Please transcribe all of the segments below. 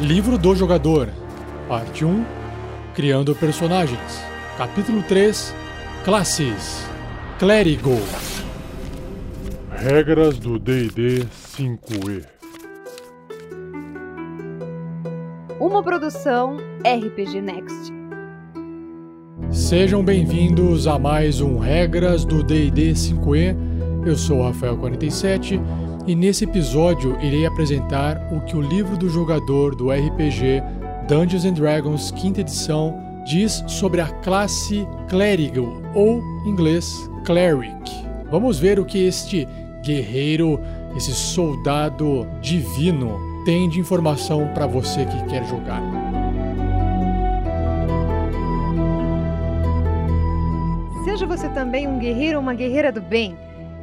Livro do Jogador, Parte 1, Criando Personagens, Capítulo 3, Classes, Clérigo. Regras do D&D 5e. Uma produção RPG Next. Sejam bem-vindos a mais um Regras do D&D 5e. Eu sou o Rafael 47 e nesse episódio irei apresentar o que o livro do jogador do RPG Dungeons and Dragons 5ª edição diz sobre a classe Clérigo, ou em inglês Cleric. Vamos ver o que este guerreiro, esse soldado divino, tem de informação para você que quer jogar. Seja você também um guerreiro ou uma guerreira do bem.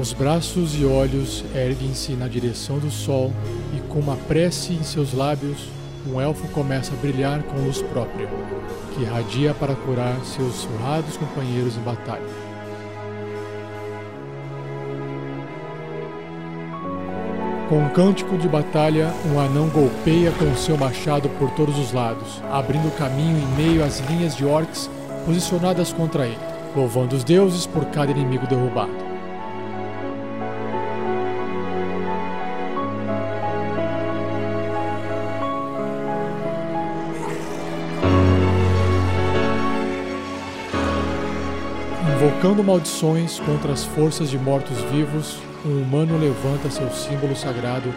Os braços e olhos erguem-se na direção do sol e, com uma prece em seus lábios, um elfo começa a brilhar com luz própria, que irradia para curar seus surrados companheiros em batalha. Com um cântico de batalha, um anão golpeia com seu machado por todos os lados, abrindo caminho em meio às linhas de orcs posicionadas contra ele, louvando os deuses por cada inimigo derrubado. Invocando maldições contra as forças de mortos-vivos, um humano levanta seu símbolo sagrado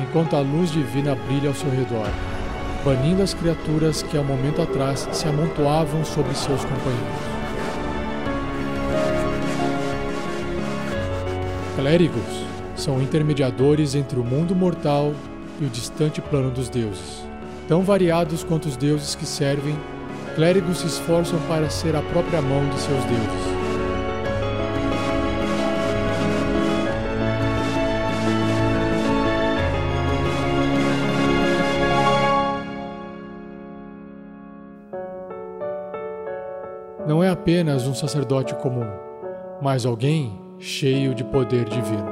enquanto a luz divina brilha ao seu redor, banindo as criaturas que há um momento atrás se amontoavam sobre seus companheiros. Clérigos são intermediadores entre o mundo mortal e o distante plano dos deuses. Tão variados quanto os deuses que servem, clérigos se esforçam para ser a própria mão de seus deuses. Não é apenas um sacerdote comum, mas alguém cheio de poder divino.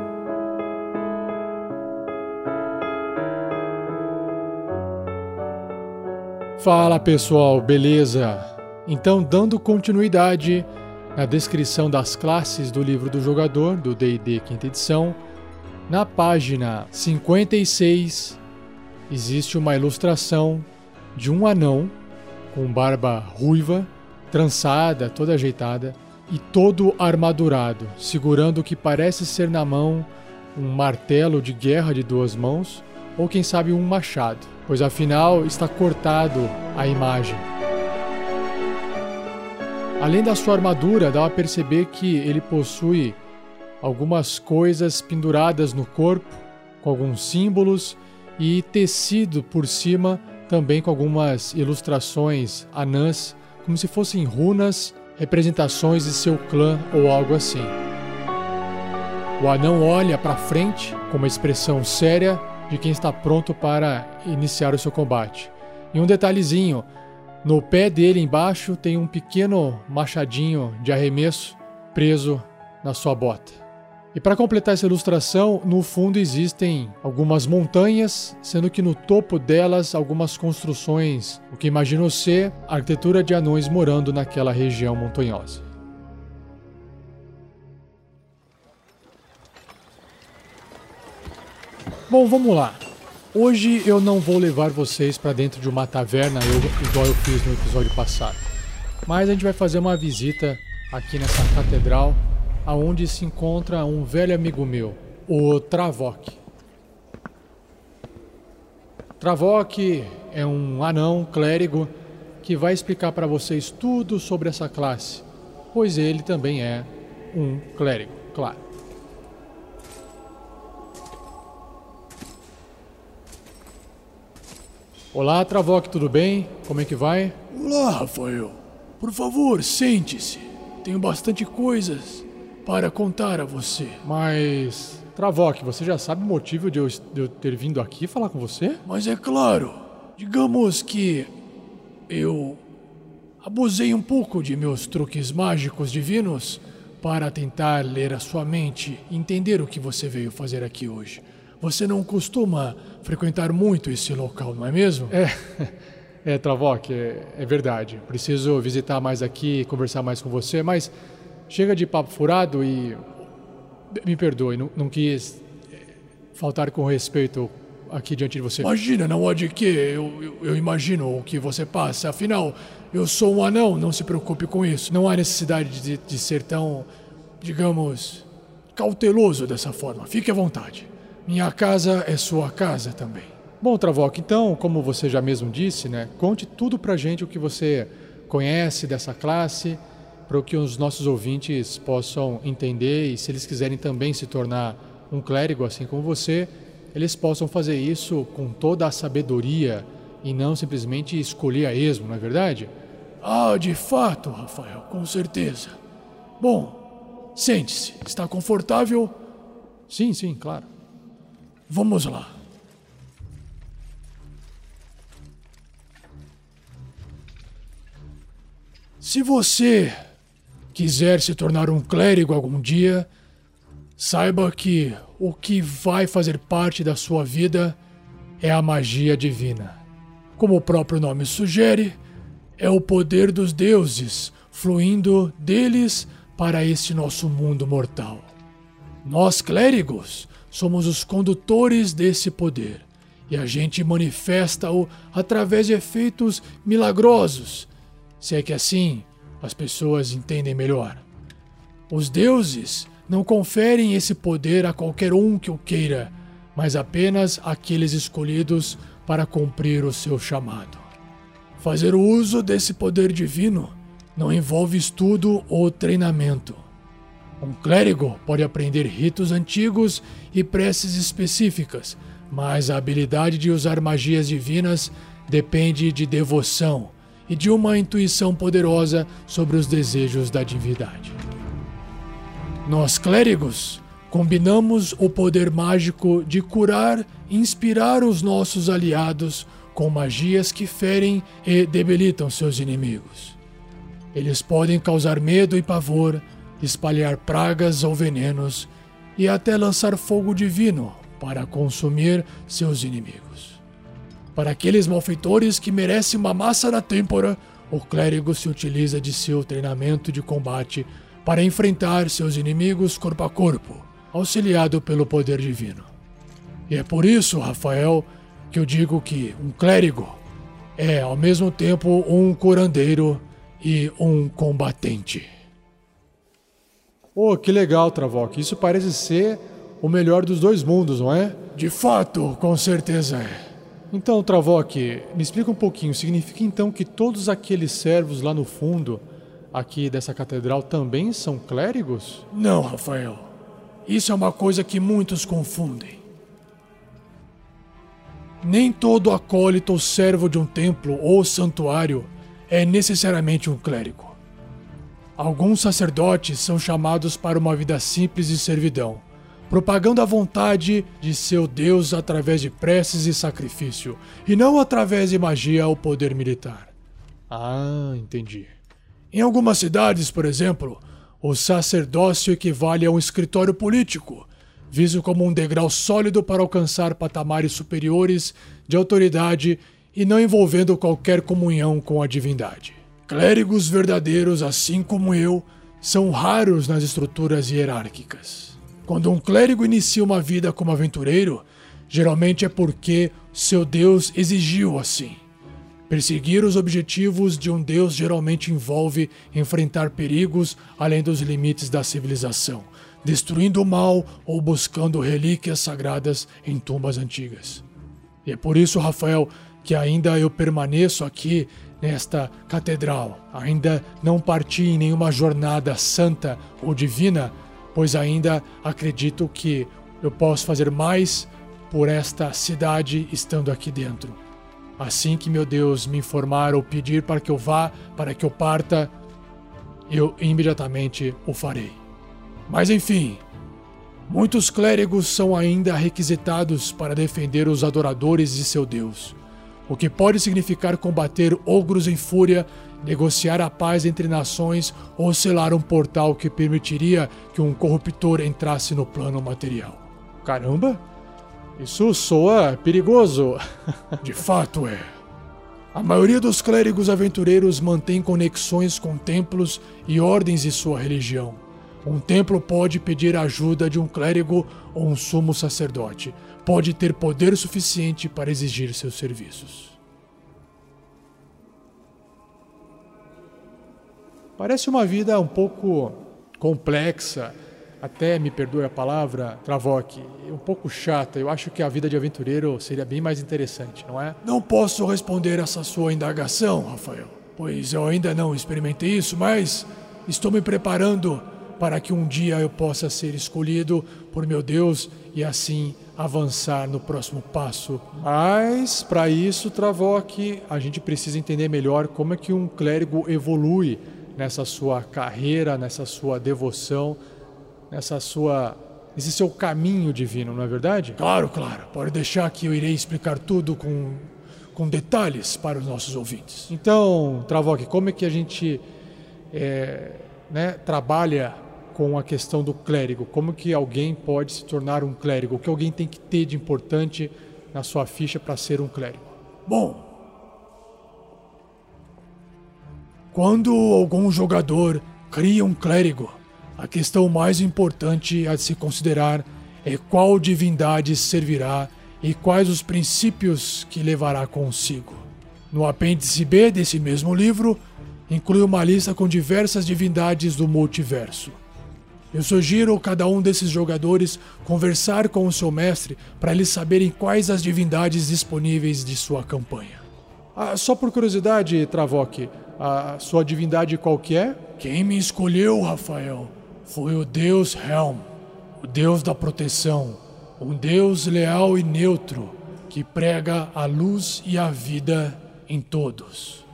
Fala pessoal, beleza? Então, dando continuidade na descrição das classes do livro do jogador, do D&D 5ª edição, na página 56 existe uma ilustração de um anão com barba ruiva, trançada, toda ajeitada e todo armadurado, segurando o que parece ser na mão um martelo de guerra de duas mãos ou quem sabe um machado, pois afinal está cortado a imagem. Além da sua armadura, dá a perceber que ele possui algumas coisas penduradas no corpo, com alguns símbolos e tecido por cima também com algumas ilustrações anãs, como se fossem runas, representações de seu clã ou algo assim. O anão olha para frente com uma expressão séria de quem está pronto para iniciar o seu combate. E um detalhezinho, no pé dele embaixo tem um pequeno machadinho de arremesso preso na sua bota. E para completar essa ilustração, no fundo existem algumas montanhas, sendo que no topo delas algumas construções, o que imagino ser a arquitetura de anões morando naquela região montanhosa. Bom, vamos lá. Hoje eu não vou levar vocês para dentro de uma taverna, igual eu fiz no episódio passado. Mas a gente vai fazer uma visita aqui nessa catedral, aonde se encontra um velho amigo meu, o Travok. Travok é um anão clérigo que vai explicar para vocês tudo sobre essa classe, pois ele também é um clérigo, claro. Olá, Travok, tudo bem? Como é que vai? Olá, Rafael. Por favor, sente-se. Tenho bastante coisas para contar a você. Mas... Travok, você já sabe o motivo de eu ter vindo aqui falar com você? Mas é claro. Digamos que... eu... abusei um pouco de meus truques mágicos divinos para tentar ler a sua mente e entender o que você veio fazer aqui hoje. Você não costuma frequentar muito esse local, não é mesmo? Travok, é verdade. Preciso visitar mais aqui e conversar mais com você, mas chega de papo furado e... me perdoe, não quis faltar com respeito aqui diante de você. Imagina, não há de quê. Eu imagino o que você passa. Afinal, eu sou um anão, não se preocupe com isso. Não há necessidade de ser tão, digamos, cauteloso dessa forma. Fique à vontade. Minha casa é sua casa também. Bom, Travok, então, como você já mesmo disse, né? Conte tudo pra gente o que você conhece dessa classe, para que os nossos ouvintes possam entender e se eles quiserem também se tornar um clérigo assim como você, eles possam fazer isso com toda a sabedoria e não simplesmente escolher a esmo, não é verdade? Ah, de fato, Rafael, com certeza. Bom, sente-se. Está confortável? Sim, sim, claro. Vamos lá. Se você quiser se tornar um clérigo algum dia, saiba que o que vai fazer parte da sua vida é a magia divina. Como o próprio nome sugere, é o poder dos deuses fluindo deles para este nosso mundo mortal. Nós, clérigos, somos os condutores desse poder e a gente manifesta-o através de efeitos milagrosos, se é que assim as pessoas entendem melhor. Os deuses não conferem esse poder a qualquer um que o queira, mas apenas àqueles escolhidos para cumprir o seu chamado. Fazer o uso desse poder divino não envolve estudo ou treinamento. Um clérigo pode aprender ritos antigos e preces específicas, mas a habilidade de usar magias divinas depende de devoção e de uma intuição poderosa sobre os desejos da divindade. Nós, clérigos, combinamos o poder mágico de curar e inspirar os nossos aliados com magias que ferem e debilitam seus inimigos. Eles podem causar medo e pavor, espalhar pragas ou venenos e até lançar fogo divino para consumir seus inimigos. Para aqueles malfeitores que merecem uma massa na têmpora, o clérigo se utiliza de seu treinamento de combate para enfrentar seus inimigos corpo a corpo, auxiliado pelo poder divino. E é por isso, Rafael, que eu digo que um clérigo é, ao mesmo tempo, um curandeiro e um combatente. Oh, que legal, Travok. Isso parece ser o melhor dos dois mundos, não é? De fato, com certeza é. Então, Travok, me explica um pouquinho. Significa, então, que todos aqueles servos lá no fundo aqui dessa catedral também são clérigos? Não, Rafael. Isso é uma coisa que muitos confundem. Nem todo acólito ou servo de um templo ou santuário é necessariamente um clérigo. Alguns sacerdotes são chamados para uma vida simples de servidão, propagando a vontade de seu Deus através de preces e sacrifício, e não através de magia ou poder militar. Ah, entendi. Em algumas cidades, por exemplo, o sacerdócio equivale a um escritório político, visto como um degrau sólido para alcançar patamares superiores de autoridade e não envolvendo qualquer comunhão com a divindade. Clérigos verdadeiros, assim como eu, são raros nas estruturas hierárquicas. Quando um clérigo inicia uma vida como aventureiro, geralmente é porque seu Deus exigiu assim. Perseguir os objetivos de um deus geralmente envolve enfrentar perigos além dos limites da civilização, destruindo o mal ou buscando relíquias sagradas em tumbas antigas. E é por isso, Rafael, que ainda eu permaneço aqui nesta catedral. Ainda não parti em nenhuma jornada santa ou divina, pois ainda acredito que eu posso fazer mais por esta cidade estando aqui dentro. Assim que meu Deus me informar ou pedir para que eu vá, para que eu parta, eu imediatamente o farei. Mas enfim, muitos clérigos são ainda requisitados para defender os adoradores de seu Deus, o que pode significar combater ogros em fúria, negociar a paz entre nações ou selar um portal que permitiria que um corruptor entrasse no plano material. Caramba, isso soa perigoso. De fato é. A maioria dos clérigos aventureiros mantém conexões com templos e ordens de sua religião. Um templo pode pedir a ajuda de um clérigo ou um sumo sacerdote. Pode ter poder suficiente para exigir seus serviços. Parece uma vida um pouco complexa, até, me perdoe a palavra, Travok, um pouco chata. Eu acho que a vida de aventureiro seria bem mais interessante, não é? Não posso responder essa sua indagação, Rafael, pois eu ainda não experimentei isso, mas estou me preparando para que um dia eu possa ser escolhido por meu Deus e assim avançar no próximo passo. Mas, para isso, Travok, a gente precisa entender melhor como é que um clérigo evolui nessa sua carreira, nessa sua devoção, esse seu caminho divino, não é verdade? Claro, claro. Pode deixar que eu irei explicar tudo com detalhes para os nossos ouvintes. Então, Travok, como é que a gente trabalha com a questão do clérigo? Como que alguém pode se tornar um clérigo? O que alguém tem que ter de importante na sua ficha para ser um clérigo? Bom, quando algum jogador cria um clérigo, a questão mais importante a se considerar é qual divindade servirá e quais os princípios que levará consigo. No apêndice B desse mesmo livro, inclui uma lista com diversas divindades do multiverso. Eu sugiro cada um desses jogadores conversar com o seu mestre para eles saberem quais as divindades disponíveis de sua campanha. Ah, só por curiosidade, Travok, a sua divindade qual que é? Quem me escolheu, Rafael, foi o deus Helm, o deus da proteção, um deus leal e neutro que prega a luz e a vida em todos.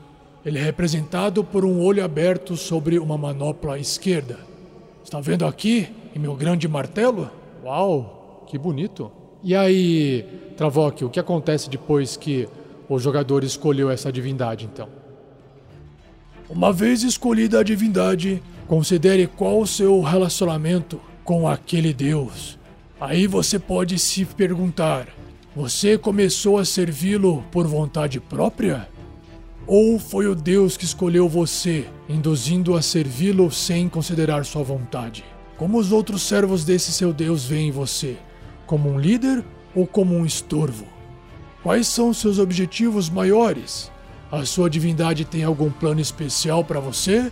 Ele é representado por um olho aberto sobre uma manopla esquerda. Está vendo aqui, em meu grande martelo? Uau, que bonito. E aí, Travok, o que acontece depois que o jogador escolheu essa divindade, então? Uma vez escolhida a divindade, considere qual o seu relacionamento com aquele Deus. Aí você pode se perguntar, você começou a servi-lo por vontade própria? Ou foi o Deus que escolheu você, induzindo a servi-lo sem considerar sua vontade? Como os outros servos desse seu Deus veem você? Como um líder ou como um estorvo? Quais são seus objetivos maiores? A sua divindade tem algum plano especial para você?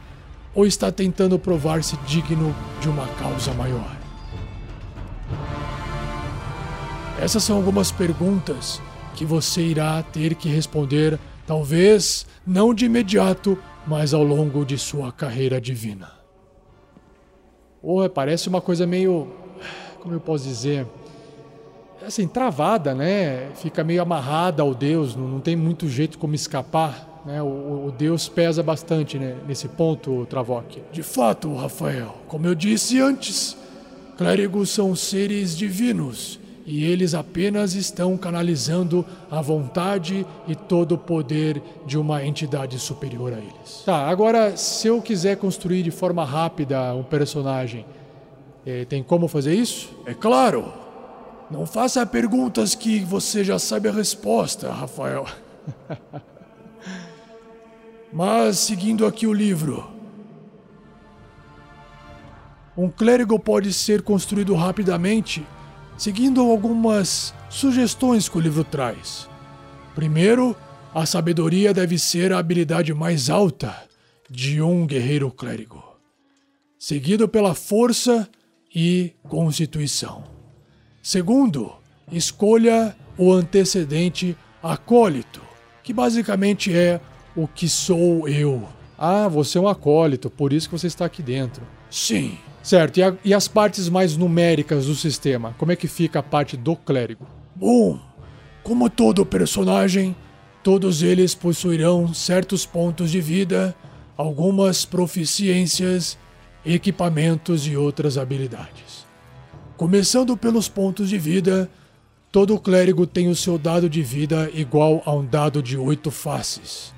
Ou está tentando provar-se digno de uma causa maior? Essas são algumas perguntas que você irá ter que responder. Talvez não de imediato, mas ao longo de sua carreira divina. Parece uma coisa meio, como eu posso dizer, assim, travada, né? Fica meio amarrada ao Deus, não tem muito jeito como escapar, né? O Deus pesa bastante, né, nesse ponto, Travok. De fato, Rafael, como eu disse antes, clérigos são seres divinos. E eles apenas estão canalizando a vontade e todo o poder de uma entidade superior a eles. Tá, agora se eu quiser construir de forma rápida um personagem, tem como fazer isso? É claro! Não faça perguntas que você já sabe a resposta, Rafael. Mas seguindo aqui o livro, um clérigo pode ser construído rapidamente seguindo algumas sugestões que o livro traz. Primeiro, a sabedoria deve ser a habilidade mais alta de um guerreiro clérigo, seguido pela força e constituição. Segundo, escolha o antecedente acólito, que basicamente é o que sou eu. Ah, você é um acólito, por isso que você está aqui dentro. Sim. Certo, e as partes mais numéricas do sistema? Como é que fica a parte do clérigo? Bom, como todo personagem, Todos eles possuirão certos pontos de vida, algumas proficiências, equipamentos e outras habilidades. Começando pelos pontos de vida, todo clérigo tem o seu dado de vida igual a um dado de 8 faces.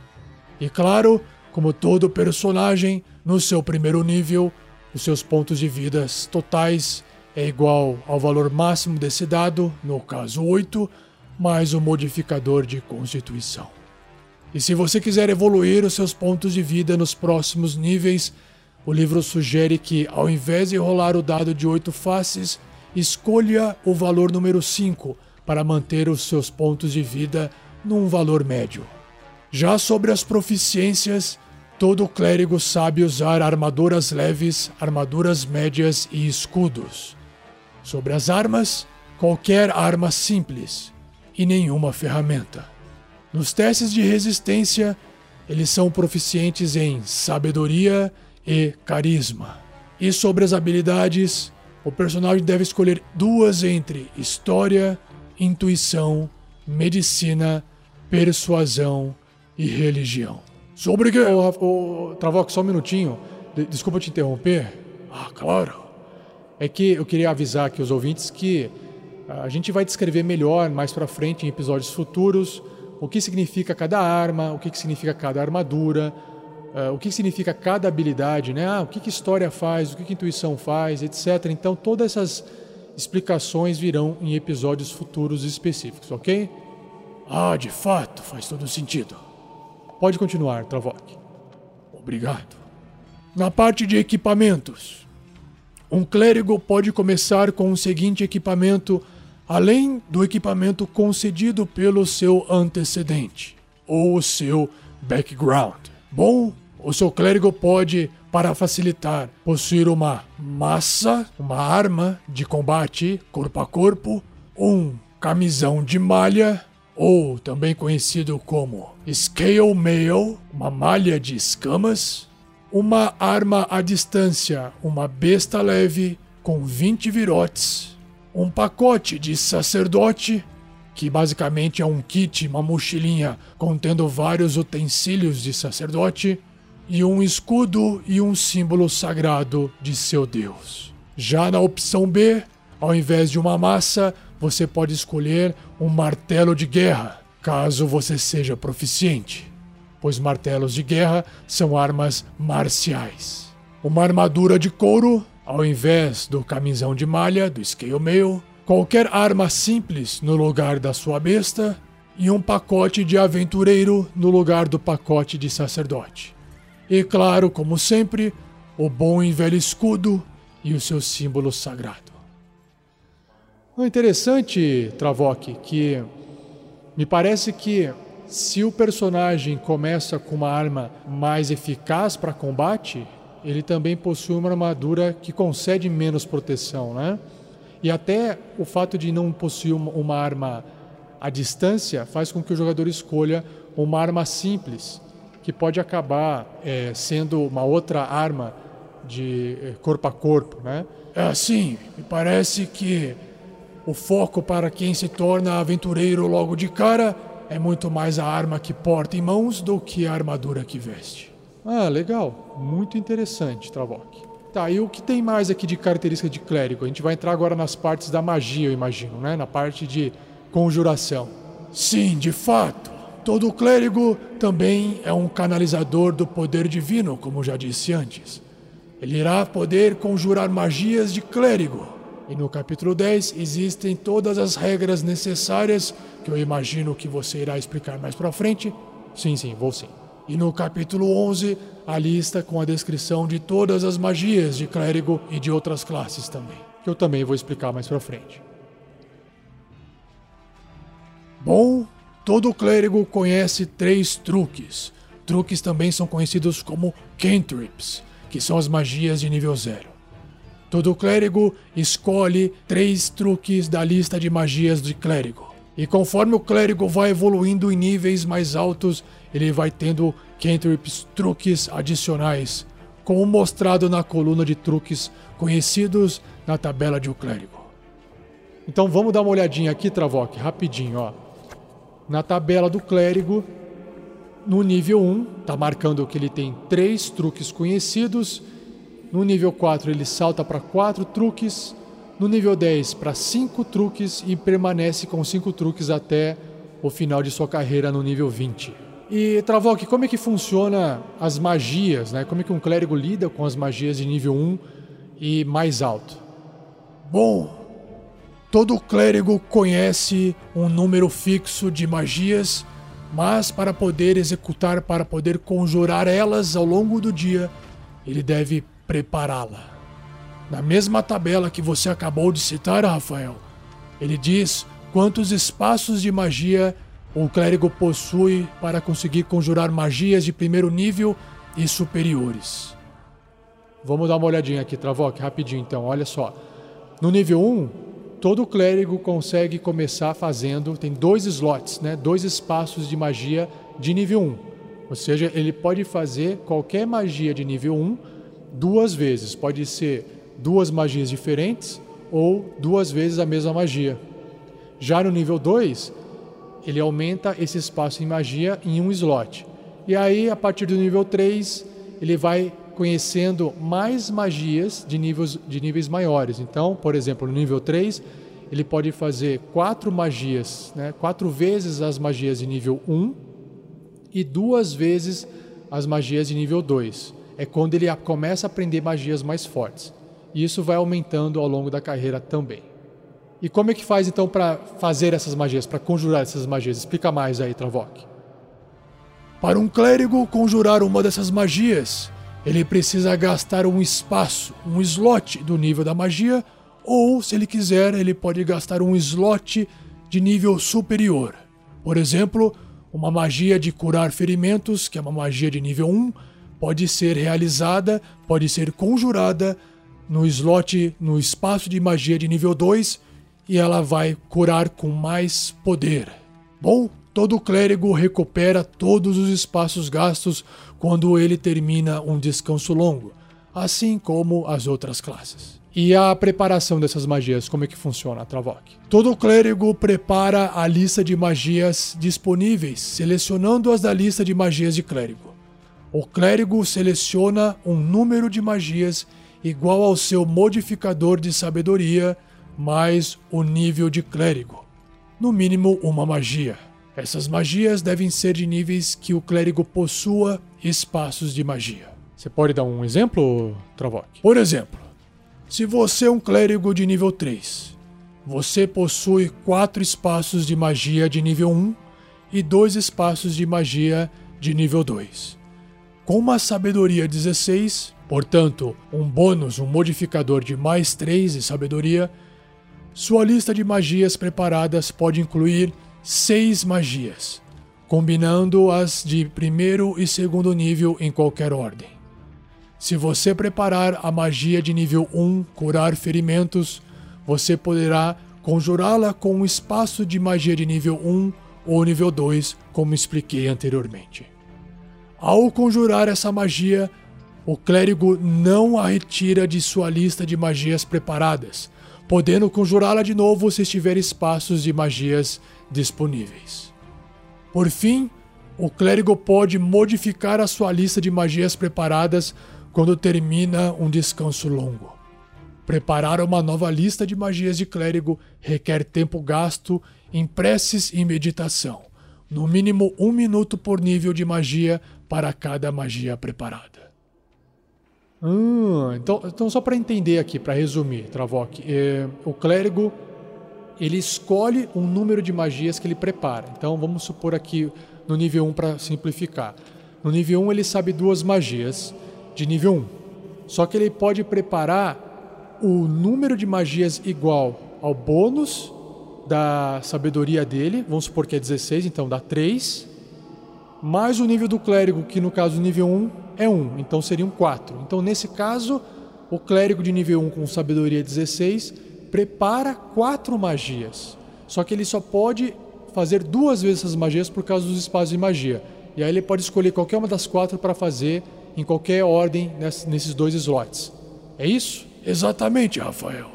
E claro, como todo personagem, no seu primeiro nível, os seus pontos de vida totais é igual ao valor máximo desse dado, no caso 8, mais o modificador de Constituição. E se você quiser evoluir os seus pontos de vida nos próximos níveis, o livro sugere que, ao invés de rolar o dado de 8 faces, escolha o valor número 5 para manter os seus pontos de vida num valor médio. Já sobre as proficiências, todo clérigo sabe usar armaduras leves, armaduras médias e escudos. Sobre as armas, qualquer arma simples e nenhuma ferramenta. Nos testes de resistência, eles são proficientes em sabedoria e carisma. E sobre as habilidades, o personagem deve escolher 2 entre história, intuição, medicina, persuasão e religião. Sobre que... Travok, só um minutinho. Desculpa te interromper. Ah, claro. É que eu queria avisar aqui os ouvintes que a gente vai descrever melhor mais pra frente em episódios futuros o que significa cada arma, o que significa cada armadura, o que significa cada habilidade, né? Ah, o que história faz, o que intuição faz, etc. Então todas essas explicações virão em episódios futuros específicos, ok? Ah, de fato, faz todo sentido. Pode continuar, Travok. Obrigado. Na parte de equipamentos, um clérigo pode começar com o seguinte equipamento, além do equipamento concedido pelo seu antecedente, ou o seu background. Bom, o seu clérigo pode, para facilitar, possuir uma maça, uma arma de combate corpo a corpo, um camisão de malha, ou também conhecido como scale mail, uma malha de escamas, uma arma à distância, uma besta leve com 20 virotes, um pacote de sacerdote, que basicamente é um kit, uma mochilinha contendo vários utensílios de sacerdote, e um escudo e um símbolo sagrado de seu deus. Já na opção B, ao invés de uma maça, você pode escolher um martelo de guerra, caso você seja proficiente, pois martelos de guerra são armas marciais. Uma armadura de couro, ao invés do camisão de malha, do scale mail, qualquer arma simples no lugar da sua besta, e um pacote de aventureiro no lugar do pacote de sacerdote. E claro, como sempre, o bom e velho escudo e o seu símbolo sagrado. É interessante, Travok, que me parece que se o personagem começa com uma arma mais eficaz para combate, ele também possui uma armadura que concede menos proteção, né? E até o fato de não possuir uma arma à distância faz com que o jogador escolha uma arma simples, que pode acabar sendo uma outra arma de corpo a corpo, né? É assim, me parece que o foco para quem se torna aventureiro logo de cara é muito mais a arma que porta em mãos do que a armadura que veste. Ah, legal. Muito interessante, Travok. Tá, e o que tem mais aqui de característica de clérigo? A gente vai entrar agora nas partes da magia, eu imagino, né? Na parte de conjuração. Sim, de fato. Todo clérigo também é um canalizador do poder divino, como já disse antes. Ele irá poder conjurar magias de clérigo. E no capítulo 10 existem todas as regras necessárias, que eu imagino que você irá explicar mais pra frente. Sim, vou sim. E no capítulo 11, a lista com a descrição de todas as magias de clérigo e de outras classes também, que eu também vou explicar mais pra frente. Bom, todo clérigo conhece 3 truques. Truques também são conhecidos como cantrips, que são as magias de nível 0. Todo clérigo escolhe 3 truques da lista de magias de clérigo. E conforme o clérigo vai evoluindo em níveis mais altos, ele vai tendo cantrips, truques adicionais, como mostrado na coluna de truques conhecidos na tabela de um clérigo. Então vamos dar uma olhadinha aqui, Travok, rapidinho, ó. Na tabela do clérigo, No nível 1, está marcando que ele tem 3 truques conhecidos. No nível 4, ele salta para 4 truques. No nível 10, para 5 truques e permanece com 5 truques até o final de sua carreira no nível 20. E, Travok, como é que funciona as magias, né? Como é que um clérigo lida com as magias de nível 1 e mais alto? Bom, todo clérigo conhece um número fixo de magias, mas para poder executar, para poder conjurar elas ao longo do dia, ele deve prepará-la. Na mesma tabela que você acabou de citar, Rafael, ele diz quantos espaços de magia o clérigo possui para conseguir conjurar magias de primeiro nível e superiores. Vamos dar uma olhadinha aqui, Travok, rapidinho então, olha só. No nível 1, todo clérigo consegue começar fazendo, tem 2 slots, né? 2 espaços de magia de nível 1. Ou seja, ele pode fazer qualquer magia de nível 1 2 vezes. Pode ser 2 magias diferentes ou 2 vezes a mesma magia. Já no nível 2, ele aumenta esse espaço em magia em 1 slot. E aí, a partir do nível 3, ele vai conhecendo mais magias de níveis maiores. Então, por exemplo, no nível 3, ele pode fazer 4 magias, né? 4 vezes as magias de nível 1 e 2 vezes as magias de nível 2. É quando ele começa a aprender magias mais fortes. E isso vai aumentando ao longo da carreira também. E como é que faz então para fazer essas magias, para conjurar essas magias? Explica mais aí, Travok. Para um clérigo conjurar uma dessas magias, ele precisa gastar um espaço, um slot do nível da magia, ou, se ele quiser, ele pode gastar um slot de nível superior. Por exemplo, uma magia de curar ferimentos, que é uma magia de nível 1, pode ser realizada, pode ser conjurada no slot, no espaço de magia de nível 2, e ela vai curar com mais poder. Bom, todo clérigo recupera todos os espaços gastos quando ele termina um descanso longo, assim como as outras classes. E a preparação dessas magias, como é que funciona, Travok? Todo clérigo prepara a lista de magias disponíveis, selecionando-as da lista de magias de clérigo. O clérigo seleciona um número de magias igual ao seu modificador de sabedoria, mais o nível de clérigo, no mínimo uma magia. Essas magias devem ser de níveis que o clérigo possua espaços de magia. Você pode dar um exemplo, Travok? Por exemplo, se você é um clérigo de nível 3, você possui 4 espaços de magia de nível 1 e 2 espaços de magia de nível 2. Com uma sabedoria 16, portanto, um bônus, um modificador de mais 3 em sabedoria, sua lista de magias preparadas pode incluir 6 magias, combinando-as de primeiro e segundo nível em qualquer ordem. Se você preparar a magia de nível 1, curar ferimentos, você poderá conjurá-la com um espaço de magia de nível 1 ou nível 2, como expliquei anteriormente. Ao conjurar essa magia, o clérigo não a retira de sua lista de magias preparadas, podendo conjurá-la de novo se tiver espaços de magias disponíveis. Por fim, o clérigo pode modificar a sua lista de magias preparadas quando termina um descanso longo. Preparar uma nova lista de magias de clérigo requer tempo gasto em preces e meditação, no mínimo 1 minuto por nível de magia para cada magia preparada. Então só para entender aqui, para resumir, Travok, o clérigo, ele escolhe um número de magias que ele prepara. Então vamos supor aqui no nível 1, para simplificar. No nível 1 ele sabe 2 magias de nível 1. Só que ele pode preparar o número de magias igual ao bônus da sabedoria dele, vamos supor que é 16, então dá 3, mais o nível do clérigo, que no caso do nível 1 é 1, então seriam 4. Então, nesse caso, o clérigo de nível 1 com sabedoria 16 prepara 4 magias. Só que ele só pode fazer 2 vezes essas magias por causa dos espaços de magia. E aí ele pode escolher qualquer uma das 4 para fazer em qualquer ordem nesses 2 slots. É isso? Exatamente, Rafael.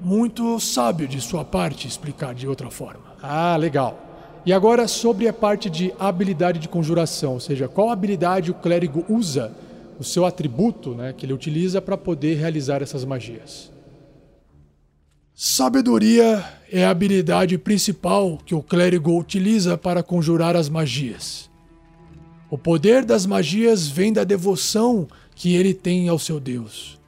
Muito sábio de sua parte explicar de outra forma. Ah, legal. E agora sobre a parte de habilidade de conjuração, ou seja, qual habilidade o clérigo usa, o seu atributo, né, que ele utiliza para poder realizar essas magias. Sabedoria é a habilidade principal que o clérigo utiliza para conjurar as magias. O poder das magias vem da devoção que ele tem ao seu Deus.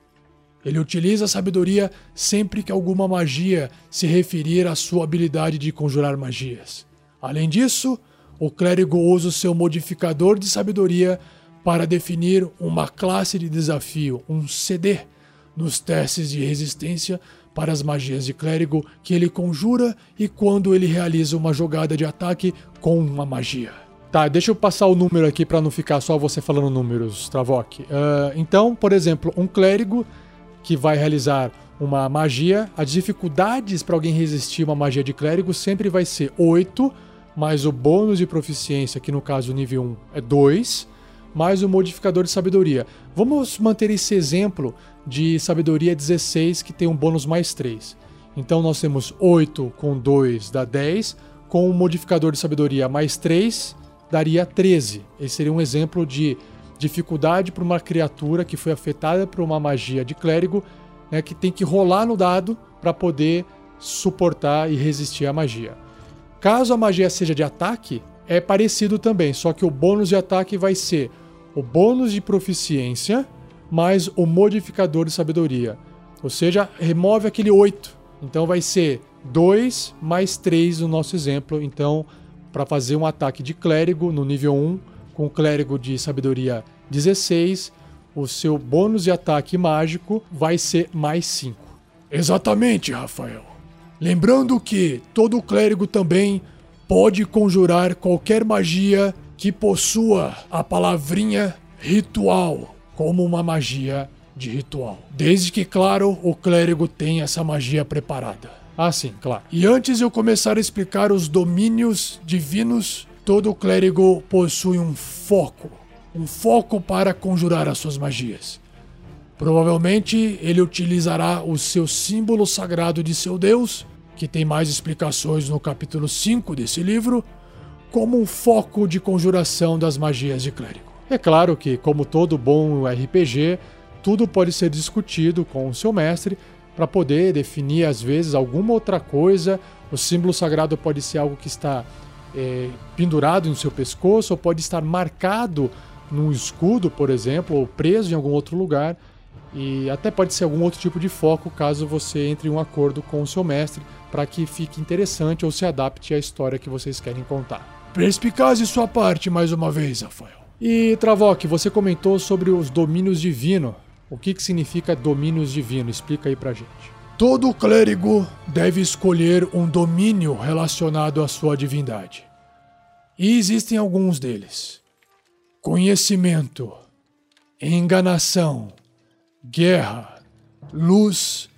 Ele utiliza a sabedoria sempre que alguma magia se referir à sua habilidade de conjurar magias. Além disso, o clérigo usa o seu modificador de sabedoria para definir uma classe de desafio, um CD, nos testes de resistência para as magias de clérigo que ele conjura e quando ele realiza uma jogada de ataque com uma magia. Tá, deixa eu passar o número aqui para não ficar só você falando números, Travok. Então, por exemplo, um clérigo que vai realizar uma magia, as dificuldades para alguém resistir uma magia de clérigo sempre vai ser 8, mais o bônus de proficiência, que no caso nível 1 é 2, mais o modificador de sabedoria. Vamos manter esse exemplo de sabedoria 16, que tem um bônus mais 3. Então nós temos 8 com 2 dá 10, com o modificador de sabedoria mais 3 daria 13. Esse seria um exemplo de dificuldade para uma criatura que foi afetada por uma magia de clérigo, né, que tem que rolar no dado para poder suportar e resistir à magia. Caso a magia seja de ataque, é parecido também, só que o bônus de ataque vai ser o bônus de proficiência mais o modificador de sabedoria. Ou seja, remove aquele 8. Então vai ser 2 mais 3 no nosso exemplo. Então, para fazer um ataque de clérigo no nível 1, com o clérigo de sabedoria 16, o seu bônus de ataque mágico vai ser mais 5. Exatamente, Rafael. Lembrando que todo clérigo também pode conjurar qualquer magia que possua a palavrinha ritual, como uma magia de ritual. Desde que, claro, o clérigo tenha essa magia preparada. Ah, sim, claro. E antes de eu começar a explicar os domínios divinos, todo clérigo possui um foco. Um foco para conjurar as suas magias. Provavelmente ele utilizará o seu símbolo sagrado de seu deus, que tem mais explicações no capítulo 5 desse livro, como um foco de conjuração das magias de clérigo. É claro que, como todo bom RPG, tudo pode ser discutido com o seu mestre para poder definir, às vezes, alguma outra coisa. O símbolo sagrado pode ser algo que está pendurado no seu pescoço, ou pode estar marcado num escudo, por exemplo, ou preso em algum outro lugar, e até pode ser algum outro tipo de foco caso você entre em um acordo com o seu mestre para que fique interessante ou se adapte à história que vocês querem contar. Perspicaz de sua parte mais uma vez, Rafael. E Travok, você comentou sobre os domínios divinos. O que significa domínios divinos? Explica aí pra gente. Todo clérigo deve escolher um domínio relacionado à sua divindade. E existem alguns deles. Conhecimento, enganação, guerra, luz,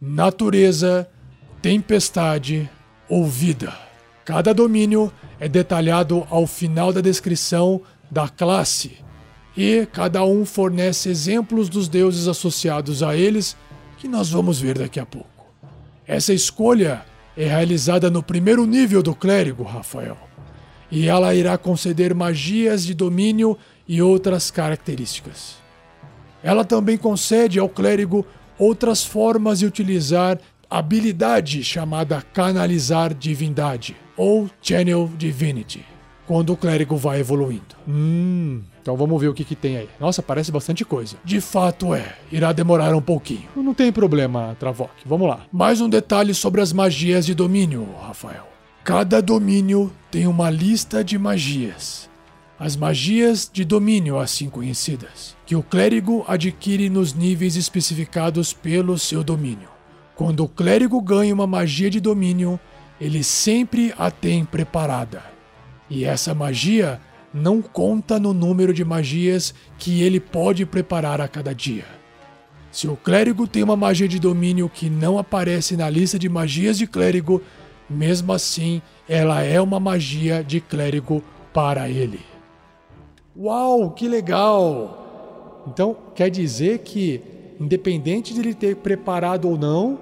natureza, tempestade ou vida. Cada domínio é detalhado ao final da descrição da classe e cada um fornece exemplos dos deuses associados a eles que nós vamos ver daqui a pouco. Essa escolha é realizada no primeiro nível do clérigo, Rafael, e ela irá conceder magias de domínio e outras características. Ela também concede ao clérigo outras formas de utilizar habilidade chamada Canalizar Divindade, ou Channel Divinity, quando o clérigo vai evoluindo. Então vamos ver o que tem aí. Nossa, parece bastante coisa. De fato irá demorar um pouquinho. Não tem problema, Travok, vamos lá. Mais um detalhe sobre as magias de domínio, Rafael. Cada domínio tem uma lista de magias. As magias de domínio, assim conhecidas, que o clérigo adquire nos níveis especificados pelo seu domínio. Quando o clérigo ganha uma magia de domínio, ele sempre a tem preparada. E essa magia não conta no número de magias que ele pode preparar a cada dia. Se o clérigo tem uma magia de domínio que não aparece na lista de magias de clérigo, mesmo assim, ela é uma magia de clérigo para ele. Uau, que legal! Então, quer dizer que, independente de ele ter preparado ou não,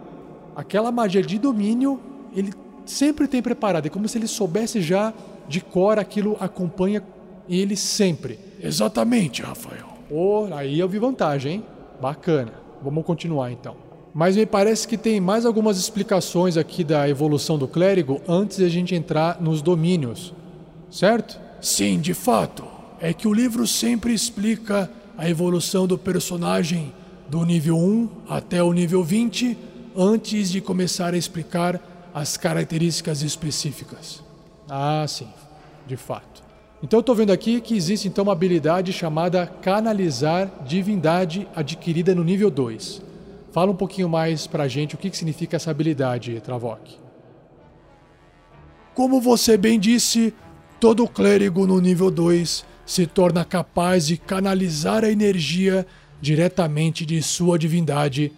aquela magia de domínio, ele sempre tem preparado. É como se ele soubesse já de cor, aquilo acompanha ele sempre. Exatamente, Rafael. Oh, aí eu vi vantagem, hein? Bacana. Vamos continuar então. Mas me parece que tem mais algumas explicações aqui da evolução do clérigo antes de a gente entrar nos domínios, certo? Sim, de fato. É que o livro sempre explica a evolução do personagem do nível 1 até o nível 20 antes de começar a explicar as características específicas. Ah, sim, de fato. Então eu estou vendo aqui que existe então uma habilidade chamada Canalizar Divindade, adquirida no nível 2. Fala um pouquinho mais pra gente o que significa essa habilidade, Travok. Como você bem disse, todo clérigo no nível 2 se torna capaz de canalizar a energia diretamente de sua divindade,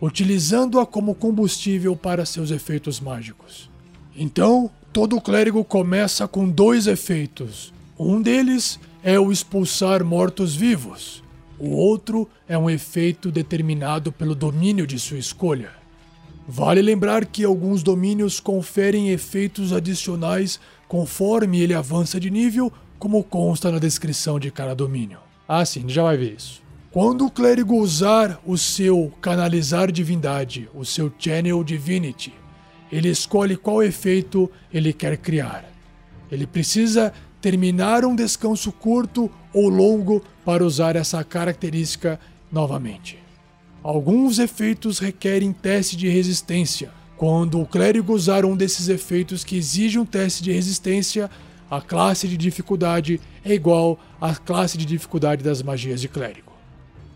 utilizando-a como combustível para seus efeitos mágicos. Então, todo clérigo começa com 2 efeitos. Um deles é o expulsar mortos-vivos. O outro é um efeito determinado pelo domínio de sua escolha. Vale lembrar que alguns domínios conferem efeitos adicionais conforme ele avança de nível, como consta na descrição de cada domínio. Ah, sim, já vai ver isso. Quando o clérigo usar o seu Canalizar Divindade, o seu Channel Divinity, ele escolhe qual efeito ele quer criar. Ele precisa terminar um descanso curto ou longo para usar essa característica novamente. Alguns efeitos requerem teste de resistência. Quando o clérigo usar um desses efeitos que exige um teste de resistência, a classe de dificuldade é igual à classe de dificuldade das magias de clérigo.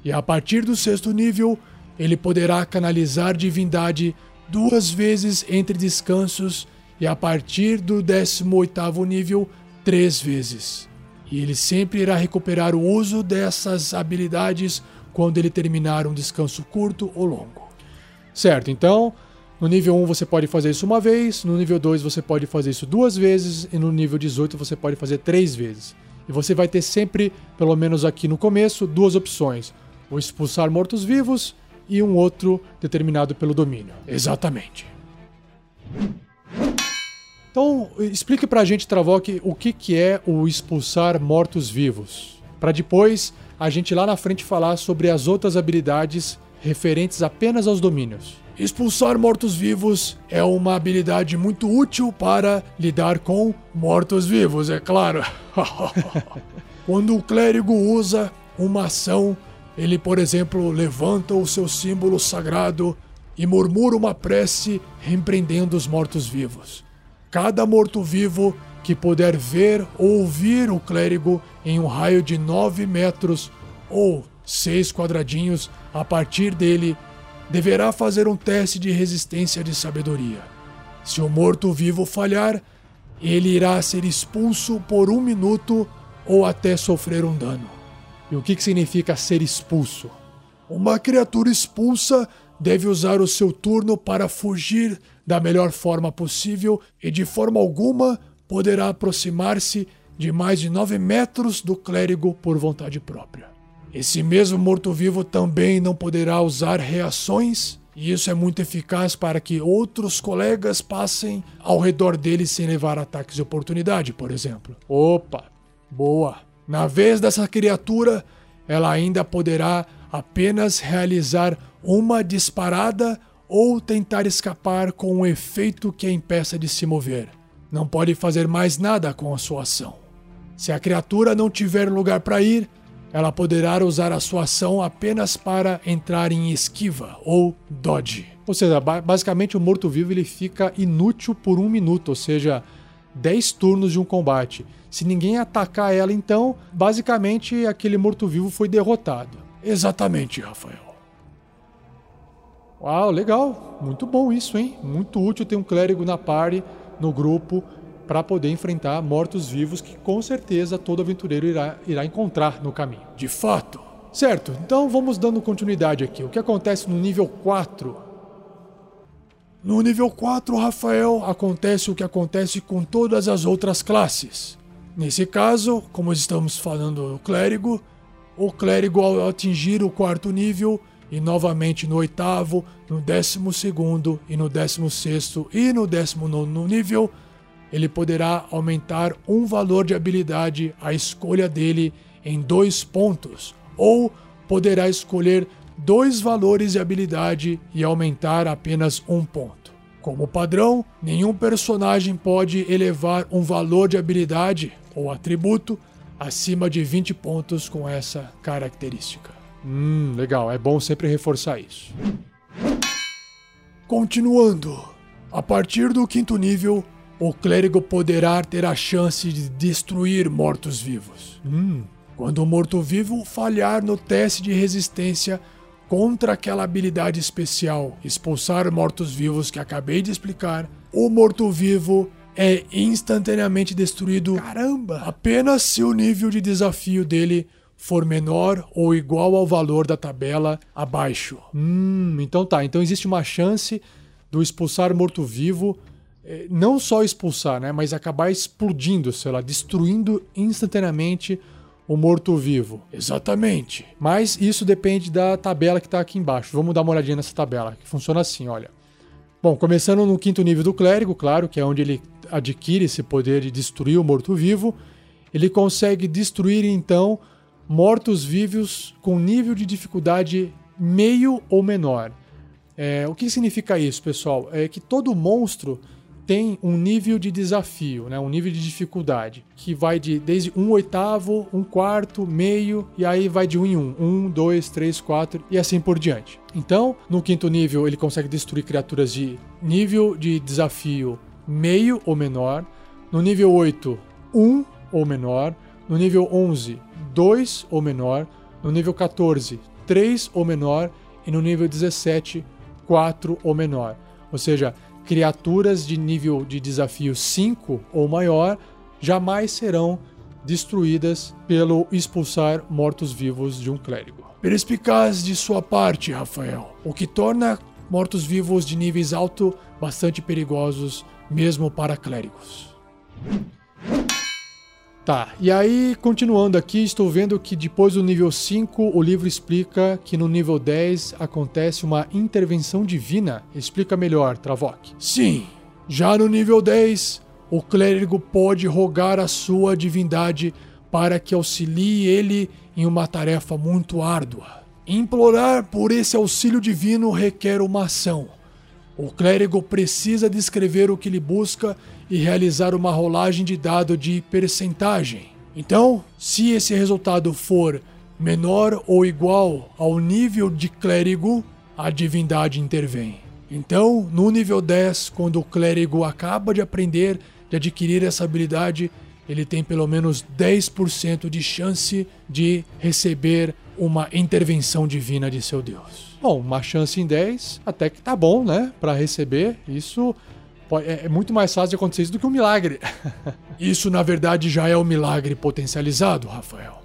E a partir do 6º nível, ele poderá canalizar divindade 2 vezes entre descansos e a partir do 18º nível, 3 vezes. E ele sempre irá recuperar o uso dessas habilidades quando ele terminar um descanso curto ou longo. Certo, então, no nível 1 você pode fazer isso uma vez, no nível 2 você pode fazer isso 2 vezes, e no nível 18 você pode fazer 3 vezes. E você vai ter sempre, pelo menos aqui no começo, 2 opções. O expulsar mortos-vivos e um outro determinado pelo domínio. Exatamente. Então, explique pra gente, Travok, o que é o expulsar mortos-vivos, pra depois a gente lá na frente falar sobre as outras habilidades referentes apenas aos domínios. Expulsar mortos-vivos é uma habilidade muito útil para lidar com mortos-vivos, é claro. Quando o clérigo usa uma ação, ele, por exemplo, levanta o seu símbolo sagrado e murmura uma prece repreendendo os mortos-vivos. Cada morto-vivo que puder ver ou ouvir o clérigo em um raio de 9 metros ou 6 quadradinhos a partir dele, deverá fazer um teste de resistência de sabedoria. Se o morto-vivo falhar, ele irá ser expulso por 1 minuto ou até sofrer um dano. E o que significa ser expulso? Uma criatura expulsa deve usar o seu turno para fugir da melhor forma possível e de forma alguma poderá aproximar-se de mais de 9 metros do clérigo por vontade própria. Esse mesmo morto-vivo também não poderá usar reações, e isso é muito eficaz para que outros colegas passem ao redor dele sem levar ataques de oportunidade, por exemplo. Opa, boa! Na vez dessa criatura, ela ainda poderá apenas realizar uma disparada ou tentar escapar com um efeito que a impeça de se mover. Não pode fazer mais nada com a sua ação. Se a criatura não tiver lugar para ir, ela poderá usar a sua ação apenas para entrar em esquiva ou dodge. Ou seja, basicamente o morto-vivo ele fica inútil por 1 minuto, ou seja, 10 turnos de um combate. Se ninguém atacar ela, então, basicamente aquele morto-vivo foi derrotado. Exatamente, Rafael. Uau, legal. Muito bom isso, hein? Muito útil ter um clérigo na party, no grupo, para poder enfrentar mortos-vivos que com certeza todo aventureiro irá encontrar no caminho. De fato. Certo, então vamos dando continuidade aqui. O que acontece no nível 4? No nível 4, Rafael, acontece o que acontece com todas as outras classes. Nesse caso, como estamos falando do clérigo, o clérigo ao atingir o 4º nível, e novamente no 8º, no 12º e no 16º e no 19º nível, ele poderá aumentar um valor de habilidade à escolha dele em 2 pontos, ou poderá escolher 2 valores de habilidade e aumentar apenas 1 ponto. Como padrão, nenhum personagem pode elevar um valor de habilidade ou atributo acima de 20 pontos com essa característica. Legal, é bom sempre reforçar isso. Continuando, a partir do 5º nível, o clérigo poderá ter a chance de destruir mortos-vivos. Quando o morto-vivo falhar no teste de resistência contra aquela habilidade especial, expulsar mortos-vivos, que acabei de explicar, o morto-vivo é instantaneamente destruído. Caramba! Apenas se o nível de desafio dele for menor ou igual ao valor da tabela abaixo. Então tá. Então existe uma chance do expulsar morto-vivo, não só expulsar, né, mas acabar explodindo, sei lá, destruindo instantaneamente o morto-vivo. Exatamente. Mas isso depende da tabela que tá aqui embaixo. Vamos dar uma olhadinha nessa tabela, que funciona assim, olha. Bom, começando no 5º nível do clérigo, claro, que é onde ele adquire esse poder de destruir o morto-vivo, ele consegue destruir, então, mortos-vivos com nível de dificuldade meio ou menor. O que significa isso, pessoal? É que todo monstro tem um nível de desafio, né? Um nível de dificuldade, que vai desde 1/8, 1/4, meio, e aí vai de 1 em 1. 1, 2, 3, 4 e assim por diante. Então, no 5º nível, ele consegue destruir criaturas de nível de desafio meio ou menor. No nível 8, 1 ou menor. No nível 11, 2 ou menor. No nível 14, 3 ou menor. E no nível 17, 4 ou menor. Ou seja, criaturas de nível de desafio 5 ou maior jamais serão destruídas pelo expulsar mortos-vivos de um clérigo. Perspicaz de sua parte, Rafael, o que torna mortos-vivos de níveis alto bastante perigosos, mesmo para clérigos. Tá, e aí, continuando aqui, estou vendo que depois do nível 5, o livro explica que no nível 10 acontece uma intervenção divina. Explica melhor, Travok. Sim, já no nível 10, o clérigo pode rogar a sua divindade para que auxilie ele em uma tarefa muito árdua. Implorar por esse auxílio divino requer uma ação. O clérigo precisa descrever o que ele busca e realizar uma rolagem de dado de percentagem. Então, se esse resultado for menor ou igual ao nível de clérigo, a divindade intervém. Então, no nível 10, quando o clérigo acaba de aprender, de adquirir essa habilidade, ele tem pelo menos 10% de chance de receber uma intervenção divina de seu Deus. Bom, uma chance em 10, até que tá bom, né? Pra receber, isso é muito mais fácil de acontecer isso do que um milagre. Isso, na verdade, já é um milagre potencializado, Rafael.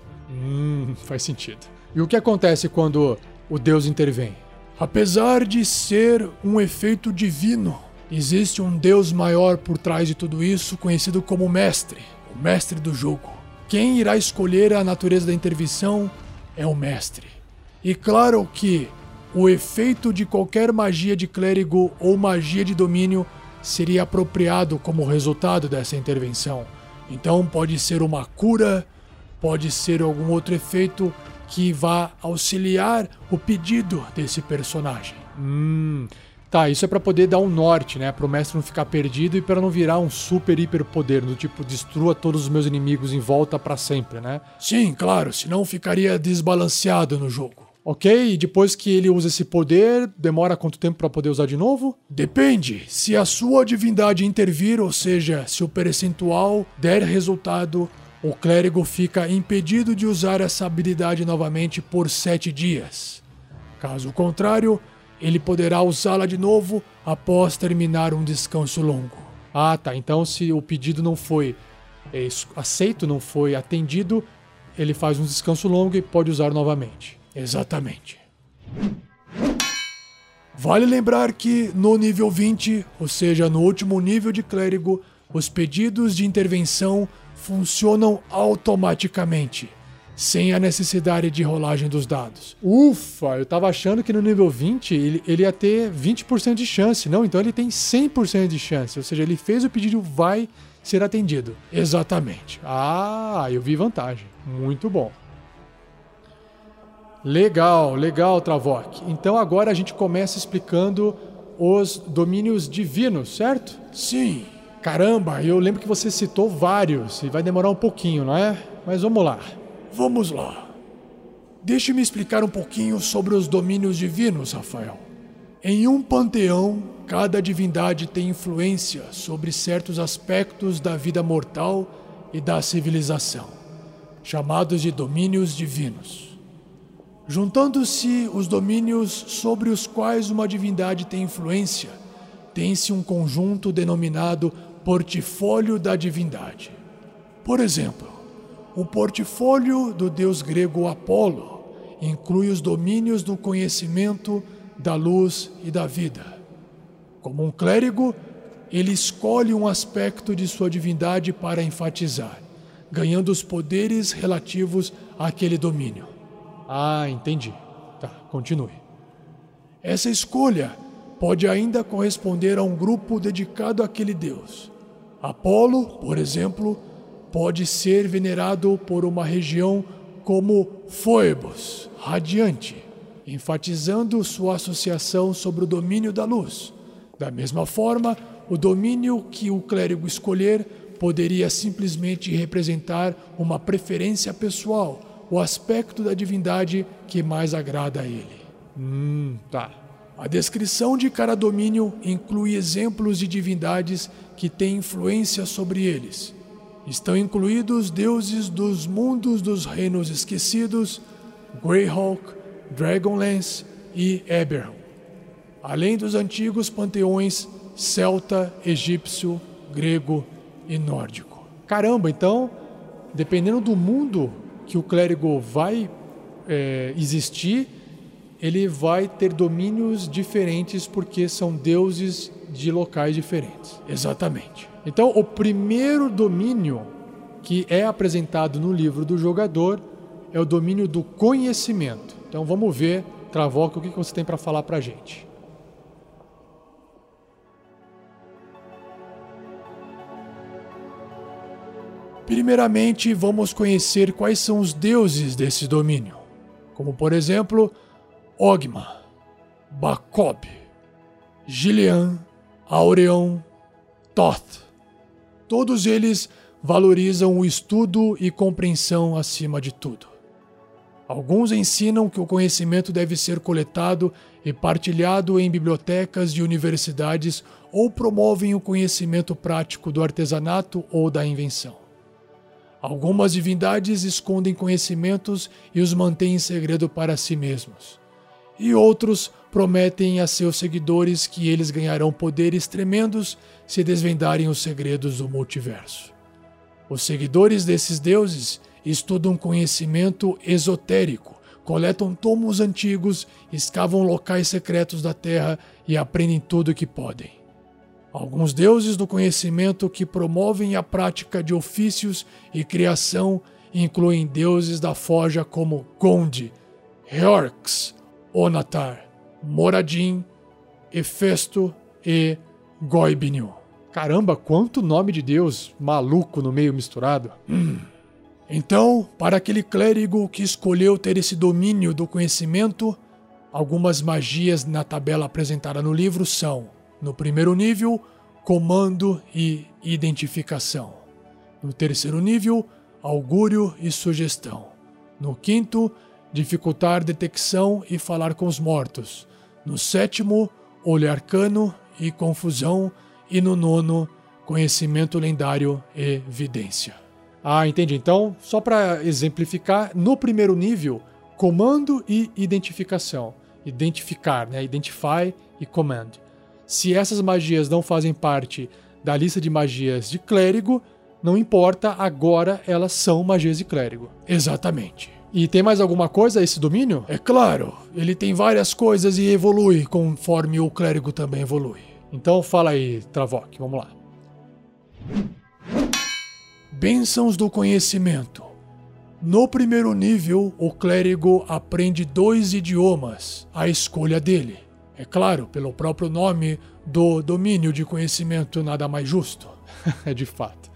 Faz sentido. E o que acontece quando o Deus intervém? Apesar de ser um efeito divino, existe um Deus maior por trás de tudo isso, conhecido como Mestre, o Mestre do jogo. Quem irá escolher a natureza da intervenção é o Mestre. E claro que o efeito de qualquer magia de clérigo ou magia de domínio seria apropriado como resultado dessa intervenção. Então pode ser uma cura, pode ser algum outro efeito que vá auxiliar o pedido desse personagem. Tá, isso é pra poder dar um norte, né? Pro mestre não ficar perdido e pra não virar um super hiper poder, do tipo, destrua todos os meus inimigos em volta pra sempre, né? Sim, claro, senão ficaria desbalanceado no jogo. Ok, e depois que ele usa esse poder, demora quanto tempo pra poder usar de novo? Depende. Se a sua divindade intervir, ou seja, se o percentual der resultado, o clérigo fica impedido de usar essa habilidade novamente por 7 dias. Caso contrário, ele poderá usá-la de novo após terminar um descanso longo. Ah, tá. Então, se o pedido não foi aceito, não foi atendido, ele faz um descanso longo e pode usar novamente. Exatamente. Vale lembrar que no nível 20, ou seja, no último nível de clérigo, os pedidos de intervenção funcionam automaticamente, sem a necessidade de rolagem dos dados. Ufa, eu tava achando que no nível 20 ele ia ter 20% de chance. Não, então ele tem 100% de chance. Ou seja, ele fez o pedido, vai ser atendido. Exatamente. Ah, eu vi vantagem. Muito bom. Legal, legal, Travok. Então agora a gente começa explicando os domínios divinos, certo? Sim. Caramba, eu lembro que você citou vários e vai demorar um pouquinho, não é? Mas vamos lá. Vamos lá. Deixe-me explicar um pouquinho sobre os domínios divinos, Rafael. Em um panteão, cada divindade tem influência sobre certos aspectos da vida mortal e da civilização, chamados de domínios divinos. Juntando-se os domínios sobre os quais uma divindade tem influência, tem-se um conjunto denominado portfólio da divindade. Por exemplo, o portfólio do deus grego Apolo inclui os domínios do conhecimento, da luz e da vida. Como um clérigo, ele escolhe um aspecto de sua divindade para enfatizar, ganhando os poderes relativos àquele domínio. Ah, entendi. Tá, continue. Essa escolha pode ainda corresponder a um grupo dedicado àquele deus. Apolo, por exemplo, pode ser venerado por uma região como Phoebus, radiante, enfatizando sua associação sobre o domínio da luz. Da mesma forma, o domínio que o clérigo escolher poderia simplesmente representar uma preferência pessoal, o aspecto da divindade que mais agrada a ele. Tá. A descrição de cada domínio inclui exemplos de divindades que têm influência sobre eles. Estão incluídos deuses dos mundos dos Reinos Esquecidos, Greyhawk, Dragonlance e Eberron, além dos antigos panteões celta, egípcio, grego e nórdico. Caramba, então, dependendo do mundo que o clérigo vai existir, ele vai ter domínios diferentes porque são deuses de locais diferentes. Exatamente. Então, o primeiro domínio que é apresentado no livro do jogador é o domínio do conhecimento. Então, vamos ver, Travok, o que você tem para falar para a gente. Primeiramente, vamos conhecer quais são os deuses desse domínio, como por exemplo, Ogma, Bacob, Gilean, Aureon, Thoth. Todos eles valorizam o estudo e compreensão acima de tudo. Alguns ensinam que o conhecimento deve ser coletado e partilhado em bibliotecas de universidades ou promovem o conhecimento prático do artesanato ou da invenção. Algumas divindades escondem conhecimentos e os mantêm em segredo para si mesmos. E outros prometem a seus seguidores que eles ganharão poderes tremendos se desvendarem os segredos do multiverso. Os seguidores desses deuses estudam conhecimento esotérico, coletam tomos antigos, escavam locais secretos da Terra e aprendem tudo o que podem. Alguns deuses do conhecimento que promovem a prática de ofícios e criação incluem deuses da forja como Gond, Heorx, Onatar, Moradin, Hefesto e Goibniu. Caramba, quanto nome de deus maluco no meio misturado. Então, para aquele clérigo que escolheu ter esse domínio do conhecimento, algumas magias na tabela apresentada no livro são: no primeiro nível, comando e identificação. No terceiro nível, augúrio e sugestão. No quinto, dificultar detecção e falar com os mortos. No sétimo, olho arcano e confusão. E no nono, conhecimento lendário e vidência. Ah, entendi. Então, só para exemplificar, no primeiro nível, comando e identificação. Identificar, né? Identify e command. Se essas magias não fazem parte da lista de magias de clérigo, não importa, agora elas são magias de clérigo. Exatamente. E tem mais alguma coisa esse domínio? É claro, ele tem várias coisas e evolui conforme o clérigo também evolui. Então fala aí, Travok, vamos lá. Bênçãos do conhecimento. No primeiro nível, o clérigo aprende 2 idiomas, a escolha dele. É claro, pelo próprio nome do domínio de conhecimento, nada mais justo. De fato.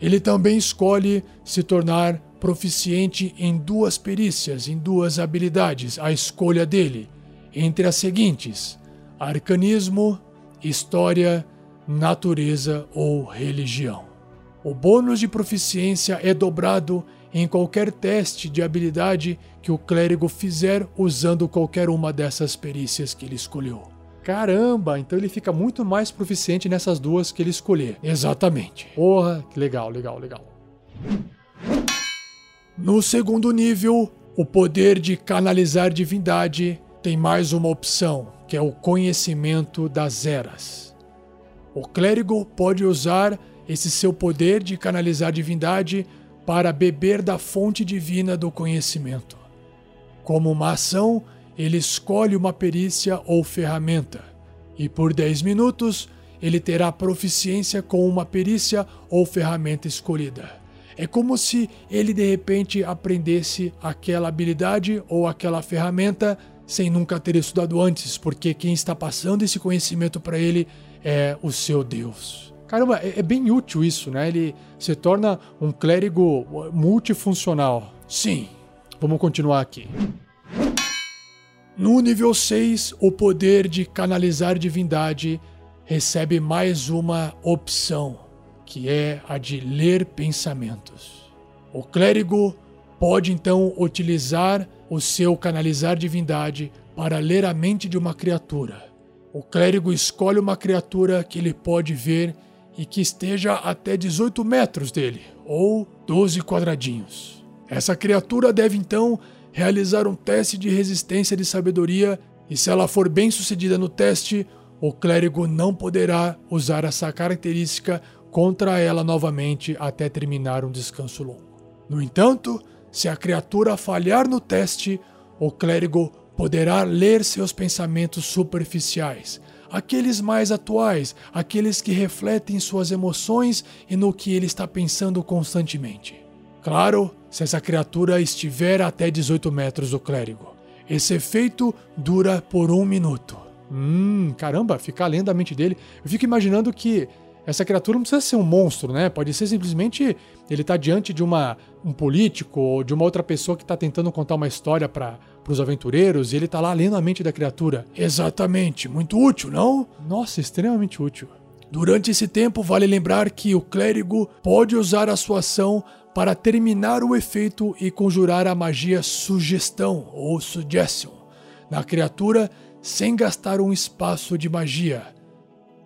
Ele também escolhe se tornar proficiente em 2 perícias, em 2 habilidades, a escolha dele, entre as seguintes: arcanismo, história, natureza ou religião. O bônus de proficiência é dobrado em qualquer teste de habilidade que o clérigo fizer usando qualquer uma dessas perícias que ele escolheu. Caramba, então ele fica muito mais proficiente nessas 2 que ele escolher. Exatamente. Porra, que legal, legal, legal. No segundo nível, o poder de canalizar divindade tem mais uma opção, que é o conhecimento das eras. O clérigo pode usar esse seu poder de canalizar divindade para beber da fonte divina do conhecimento. Como uma ação, ele escolhe uma perícia ou ferramenta, e por 10 minutos ele terá proficiência com uma perícia ou ferramenta escolhida. É como se ele de repente aprendesse aquela habilidade ou aquela ferramenta sem nunca ter estudado antes, porque quem está passando esse conhecimento para ele é o seu Deus. Caramba, é bem útil isso, né? Ele se torna um clérigo multifuncional. Sim. Vamos continuar aqui. No nível 6, o poder de canalizar divindade recebe mais uma opção, que é a de ler pensamentos. O clérigo pode então utilizar o seu canalizar divindade para ler a mente de uma criatura. O clérigo escolhe uma criatura que ele pode ver e que esteja até 18 metros dele, ou 12 quadradinhos. Essa criatura deve, então, realizar um teste de resistência de sabedoria, e se ela for bem sucedida no teste, o clérigo não poderá usar essa característica contra ela novamente até terminar um descanso longo. No entanto, se a criatura falhar no teste, o clérigo poderá ler seus pensamentos superficiais, aqueles mais atuais, aqueles que refletem suas emoções e no que ele está pensando constantemente. Claro, se essa criatura estiver até 18 metros do clérigo. Esse efeito dura por 1 minuto. Caramba, ficar lendo a mente dele. Eu fico imaginando que essa criatura não precisa ser um monstro, né? Pode ser simplesmente ele tá diante de um político ou de uma outra pessoa que tá tentando contar uma história para os aventureiros, e ele tá lá lendo a mente da criatura. Exatamente. Muito útil, não? Nossa, extremamente útil. Durante esse tempo, vale lembrar que o clérigo pode usar a sua ação para terminar o efeito e conjurar a magia sugestão ou suggestion na criatura sem gastar um espaço de magia.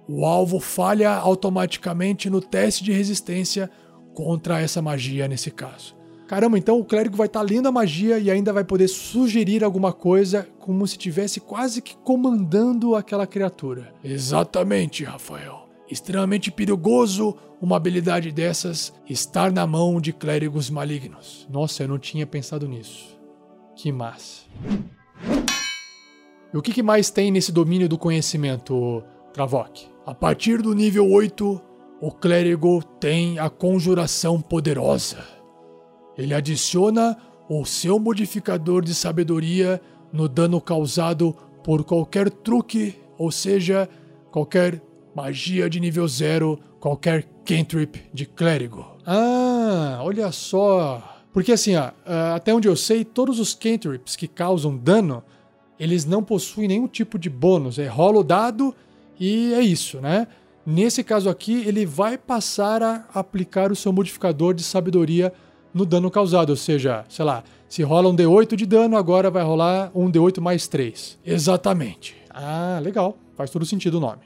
O alvo falha automaticamente no teste de resistência contra essa magia nesse caso. Caramba, então o clérigo vai estar lendo a magia e ainda vai poder sugerir alguma coisa, como se estivesse quase que comandando aquela criatura. Exatamente, Rafael. Extremamente perigoso uma habilidade dessas estar na mão de clérigos malignos. Nossa, eu não tinha pensado nisso. Que massa. E o que mais tem nesse domínio do conhecimento, Travok? A partir do nível 8, o clérigo tem a conjuração poderosa. Ele adiciona o seu modificador de sabedoria no dano causado por qualquer truque, ou seja, qualquer magia de nível 0, qualquer cantrip de clérigo. Ah, olha só. Porque assim, até onde eu sei, todos os cantrips que causam dano, eles não possuem nenhum tipo de bônus. Rola o dado e é isso, né? Nesse caso aqui, ele vai passar a aplicar o seu modificador de sabedoria no dano causado, ou seja, sei lá, se rola um D8 de dano, agora vai rolar um D8 mais 3. Exatamente. Ah, legal. Faz todo sentido o nome.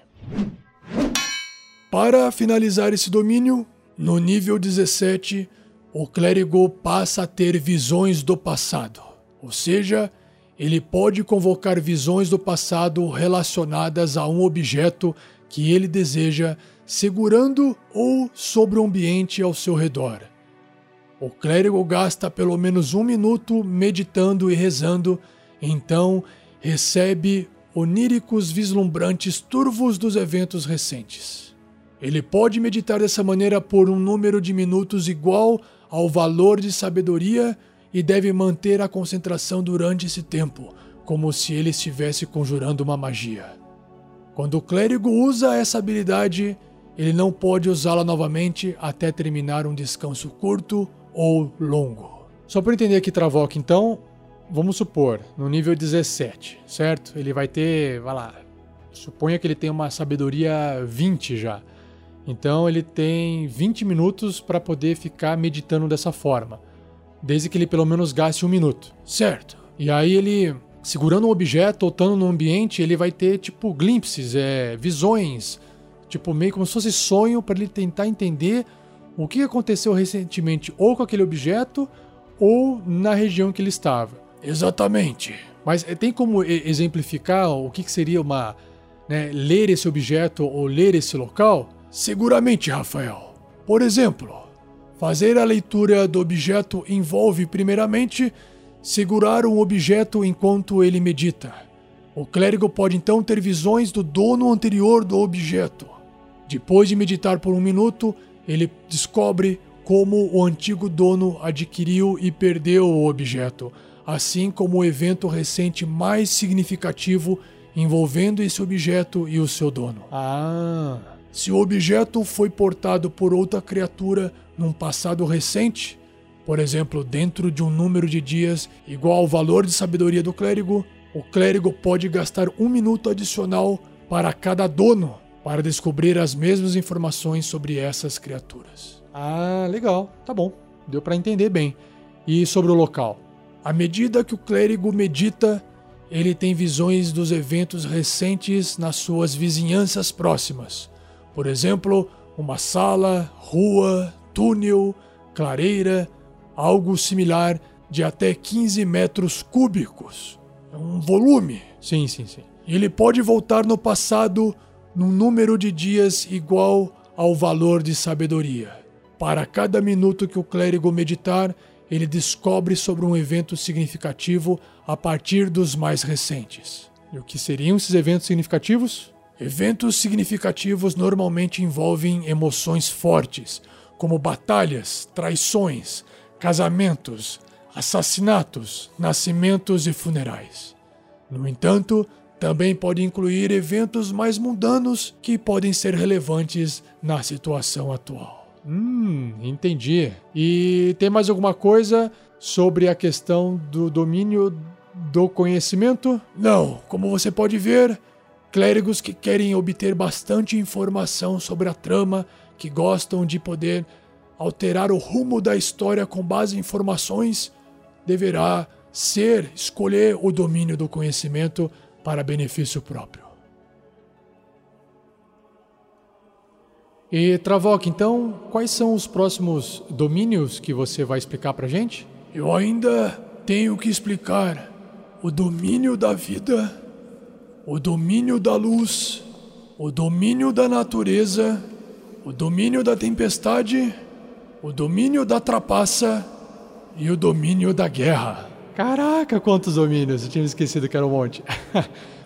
Para finalizar esse domínio, no nível 17, o clérigo passa a ter visões do passado. Ou seja, ele pode convocar visões do passado relacionadas a um objeto que ele deseja, segurando ou sobre o ambiente ao seu redor. O clérigo gasta pelo menos 1 minuto meditando e rezando, então recebe oníricos vislumbrantes turvos dos eventos recentes. Ele pode meditar dessa maneira por um número de minutos igual ao valor de sabedoria e deve manter a concentração durante esse tempo, como se ele estivesse conjurando uma magia. Quando o clérigo usa essa habilidade, ele não pode usá-la novamente até terminar um descanso curto ou longo. Só para entender aqui, Travok, então, vamos supor, no nível 17, certo? Ele vai ter, vai lá, suponha que ele tem uma sabedoria 20 já. Então ele tem 20 minutos para poder ficar meditando dessa forma, desde que ele pelo menos gaste um minuto. Certo. E aí ele, segurando um objeto ou estando no ambiente, ele vai ter tipo glimpses, visões, tipo meio como se fosse sonho, para ele tentar entender o que aconteceu recentemente ou com aquele objeto ou na região que ele estava. Exatamente. Mas tem como exemplificar o que seria uma, né, ler esse objeto ou ler esse local? Seguramente, Rafael. Por exemplo, fazer a leitura do objeto envolve, primeiramente, segurar um objeto enquanto ele medita. O clérigo pode então ter visões do dono anterior do objeto. Depois de meditar por um minuto, ele descobre como o antigo dono adquiriu e perdeu o objeto, assim como o evento recente mais significativo envolvendo esse objeto e o seu dono. Ah... Se o objeto foi portado por outra criatura num passado recente, por exemplo, dentro de um número de dias igual ao valor de sabedoria do clérigo, o clérigo pode gastar um minuto adicional para cada dono para descobrir as mesmas informações sobre essas criaturas. Ah, legal. Tá bom. Deu para entender bem. E sobre o local? À medida que o clérigo medita, ele tem visões dos eventos recentes nas suas vizinhanças próximas. Por exemplo, uma sala, rua, túnel, clareira, algo similar de até 15 metros cúbicos. É um volume. Sim. Ele pode voltar no passado num número de dias igual ao valor de sabedoria. Para cada minuto que o clérigo meditar, ele descobre sobre um evento significativo a partir dos mais recentes. E o que seriam esses eventos significativos? Eventos significativos normalmente envolvem emoções fortes, como batalhas, traições, casamentos, assassinatos, nascimentos e funerais. No entanto, também pode incluir eventos mais mundanos que podem ser relevantes na situação atual. Entendi. E tem mais alguma coisa sobre a questão do domínio do conhecimento? Não, como você pode ver... Clérigos que querem obter bastante informação sobre a trama, que gostam de poder alterar o rumo da história com base em informações, deverá escolher o domínio do conhecimento para benefício próprio. E Travok, então, quais são os próximos domínios que você vai explicar pra gente? Eu ainda tenho que explicar o domínio da vida, o domínio da luz, o domínio da natureza, o domínio da tempestade, o domínio da trapaça e o domínio da guerra. Caraca, quantos domínios! Eu tinha esquecido que era um monte.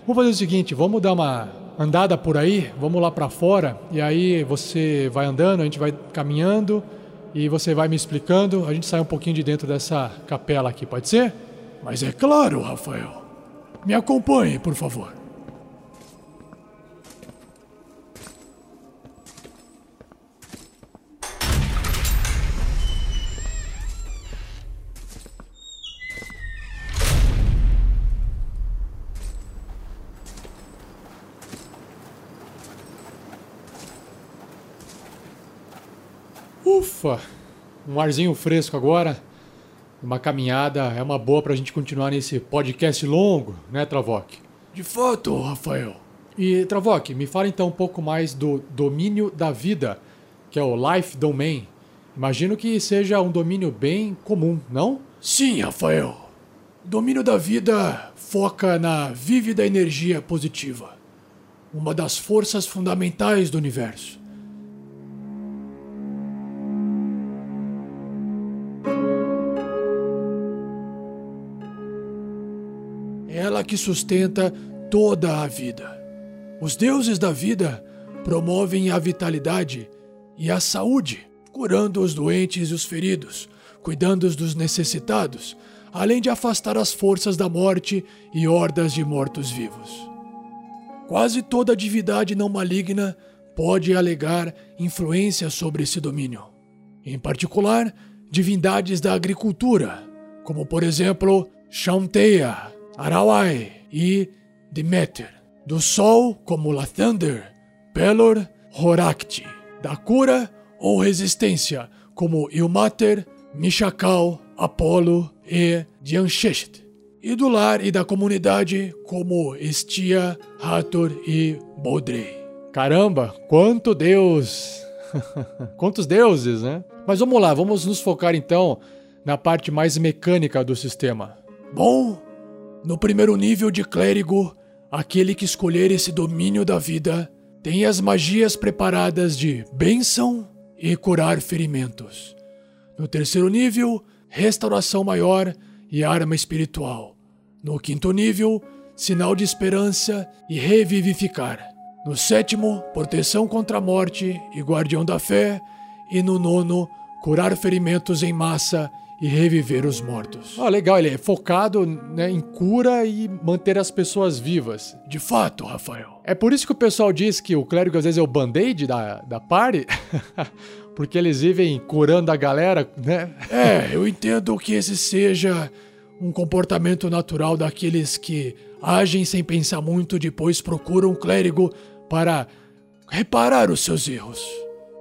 Vamos fazer o seguinte, vamos dar uma andada por aí, vamos lá pra fora, e aí você vai andando, a gente vai caminhando e você vai me explicando, a gente sai um pouquinho de dentro dessa capela aqui, pode ser? Mas é claro, Rafael. Me acompanhe, por favor. Ufa! Um arzinho fresco agora. Uma caminhada é uma boa pra gente continuar nesse podcast longo, né, Travok? De fato, Rafael. E, Travok, me fala então um pouco mais do domínio da vida, que é o Life Domain. Imagino que seja um domínio bem comum, não? Sim, Rafael. O domínio da vida foca na vívida energia positiva, uma das forças fundamentais do universo. Que sustenta toda a vida. Os deuses da vida promovem a vitalidade e a saúde, curando os doentes e os feridos, cuidando dos necessitados, além de afastar as forças da morte e hordas de mortos-vivos. Quase toda divindade não maligna pode alegar influência sobre esse domínio. Em particular, divindades da agricultura, como por exemplo Chantea, Arawai e Demeter, do sol como Lathander, Pelor, Horacti, da cura ou resistência como Ilmater, Mishakal, Apolo e Dianxist, e do lar e da comunidade como Estia, Hathor e Bodrei. Caramba, quanto deus! Quantos deuses, né? Mas vamos lá, vamos nos focar então na parte mais mecânica do sistema. Bom, no primeiro nível de clérigo, aquele que escolher esse domínio da vida tem as magias preparadas de bênção e curar ferimentos. No terceiro nível, restauração maior e arma espiritual. No quinto nível, sinal de esperança e revivificar. No sétimo, proteção contra a morte e guardião da fé. E no nono, curar ferimentos em massa e reviver os mortos. Ah, legal, ele é focado, né, em cura e manter as pessoas vivas. De fato, Rafael. É por isso que o pessoal diz que o clérigo às vezes é o band-aid da party, porque eles vivem curando a galera, né? É, eu entendo que esse seja um comportamento natural daqueles que agem sem pensar muito, depois procuram um clérigo para reparar os seus erros.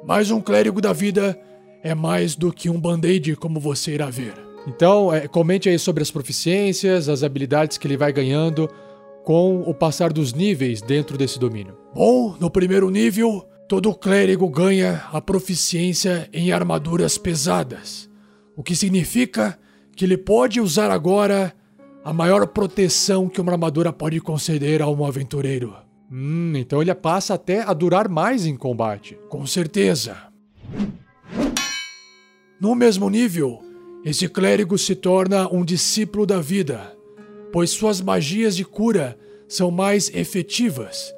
Mas um clérigo da vida é mais do que um band-aid, como você irá ver. Então, comente aí sobre as proficiências, as habilidades que ele vai ganhando com o passar dos níveis dentro desse domínio. Bom, no primeiro nível, todo clérigo ganha a proficiência em armaduras pesadas, o que significa que ele pode usar agora a maior proteção que uma armadura pode conceder a um aventureiro. Então ele passa até a durar mais em combate. Com certeza. No mesmo nível, esse clérigo se torna um discípulo da vida, pois suas magias de cura são mais efetivas.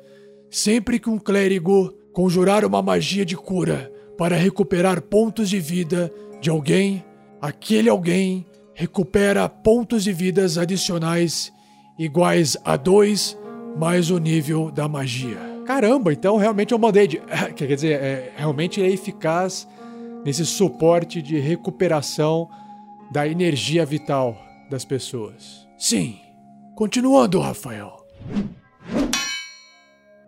Sempre que um clérigo conjurar uma magia de cura para recuperar pontos de vida de alguém, aquele alguém recupera pontos de vidas adicionais iguais a 2 mais o nível da magia. Caramba, então realmente eu mandei de... Quer dizer, realmente é eficaz nesse suporte de recuperação da energia vital das pessoas. Sim. Continuando, Rafael.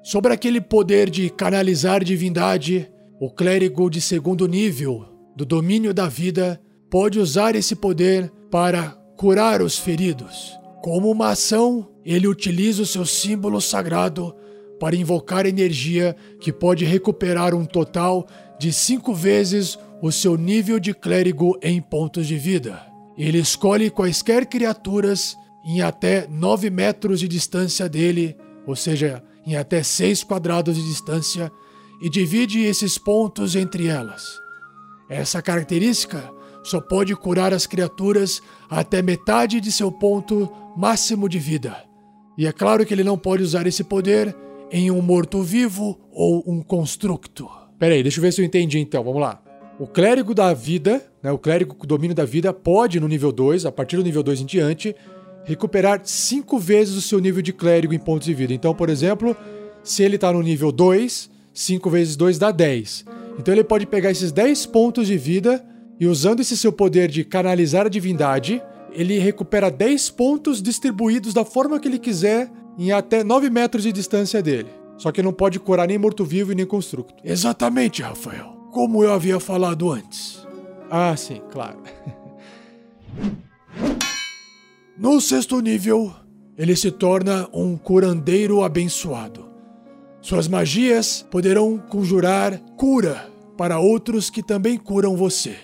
Sobre aquele poder de canalizar divindade, o clérigo de segundo nível do domínio da vida pode usar esse poder para curar os feridos. Como uma ação, ele utiliza o seu símbolo sagrado para invocar energia que pode recuperar um total de 5 vezes o seu nível de clérigo em pontos de vida. Ele escolhe quaisquer criaturas em até 9 metros de distância dele, ou seja, em até 6 quadrados de distância, e divide esses pontos entre elas. Essa característica só pode curar as criaturas até metade de seu ponto máximo de vida. E é claro que ele não pode usar esse poder em um morto-vivo ou um constructo. Peraí, deixa eu ver se eu entendi então, vamos lá. O clérigo da vida, né, o clérigo com domínio da vida, pode no nível 2, a partir do nível 2 em diante, recuperar 5 vezes o seu nível de clérigo em pontos de vida. Então, por exemplo, se ele está no nível 2, 5 vezes 2 dá 10. Então ele pode pegar esses 10 pontos de vida e, usando esse seu poder de canalizar a divindade, ele recupera 10 pontos distribuídos da forma que ele quiser em até 9 metros de distância dele. Só que não pode curar nem morto-vivo e nem constructo. Exatamente, Rafael. Como eu havia falado antes. Ah, sim, claro. No sexto nível, ele se torna um curandeiro abençoado. Suas magias poderão conjurar cura para outros que também curam você.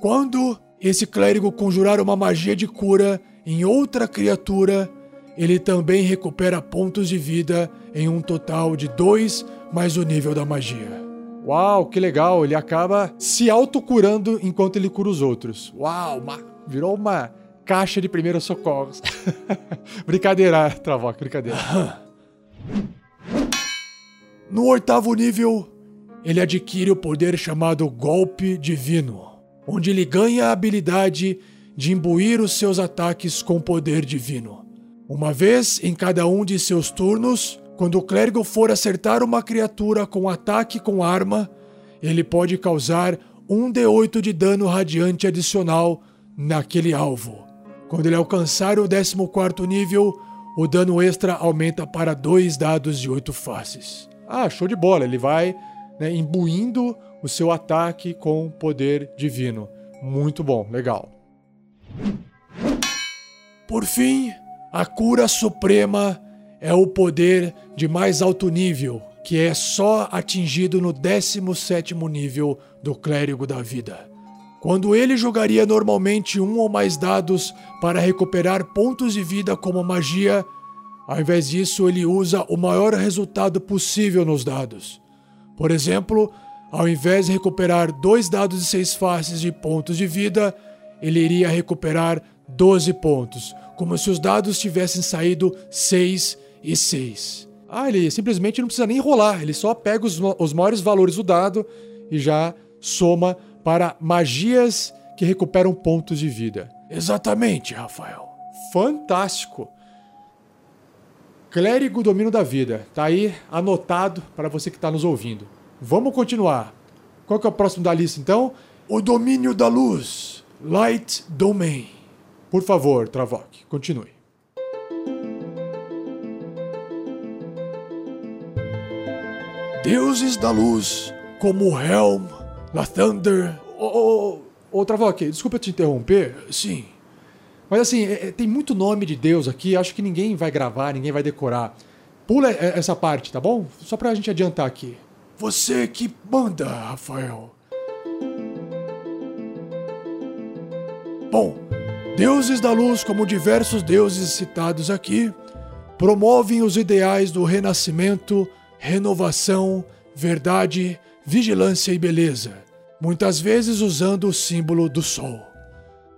Quando esse clérigo conjurar uma magia de cura em outra criatura, ele também recupera pontos de vida em um total de 2 mais o nível da magia. Uau, que legal! Ele acaba se autocurando enquanto ele cura os outros. Uau, virou uma caixa de primeiros socorros. Brincadeira, Travok, brincadeira. No oitavo nível, ele adquire o poder chamado Golpe Divino. onde ele ganha a habilidade de imbuir os seus ataques com poder divino. Uma vez em cada um de seus turnos, quando o clérigo for acertar uma criatura com ataque com arma, ele pode causar 1d8 de dano radiante adicional naquele alvo. Quando ele alcançar o 14º nível, o dano extra aumenta para 2 dados de 8 faces. Ah, show de bola, ele vai, né, imbuindo o seu ataque com poder divino. Muito bom, legal. Por fim, a cura suprema é o poder de mais alto nível, que é só atingido no 17º nível do Clérigo da Vida. Quando ele jogaria normalmente um ou mais dados para recuperar pontos de vida como magia, ao invés disso ele usa o maior resultado possível nos dados. Por exemplo, ao invés de recuperar 2 dados de 6 faces de pontos de vida, ele iria recuperar 12 pontos, como se os dados tivessem saído 6 e 6. Ah, ele simplesmente não precisa nem rolar, ele só pega os maiores valores do dado e já soma para magias que recuperam pontos de vida. Exatamente, Rafael. Fantástico. Clérigo Domínio da Vida, tá aí anotado para você que está nos ouvindo. Vamos continuar. Qual que é o próximo da lista, então? O Domínio da Luz, Light Domain. Por favor, Travok, continue. Deuses da Luz, como Helm, Lathander... Travok, desculpa te interromper. Sim. Mas assim, tem muito nome de Deus aqui, acho que ninguém vai gravar, ninguém vai decorar. Pula essa parte, tá bom? Só pra gente adiantar aqui. Você que manda, Rafael. Bom... Deuses da Luz, como diversos deuses citados aqui, promovem os ideais do renascimento, renovação, verdade, vigilância e beleza, muitas vezes usando o símbolo do sol.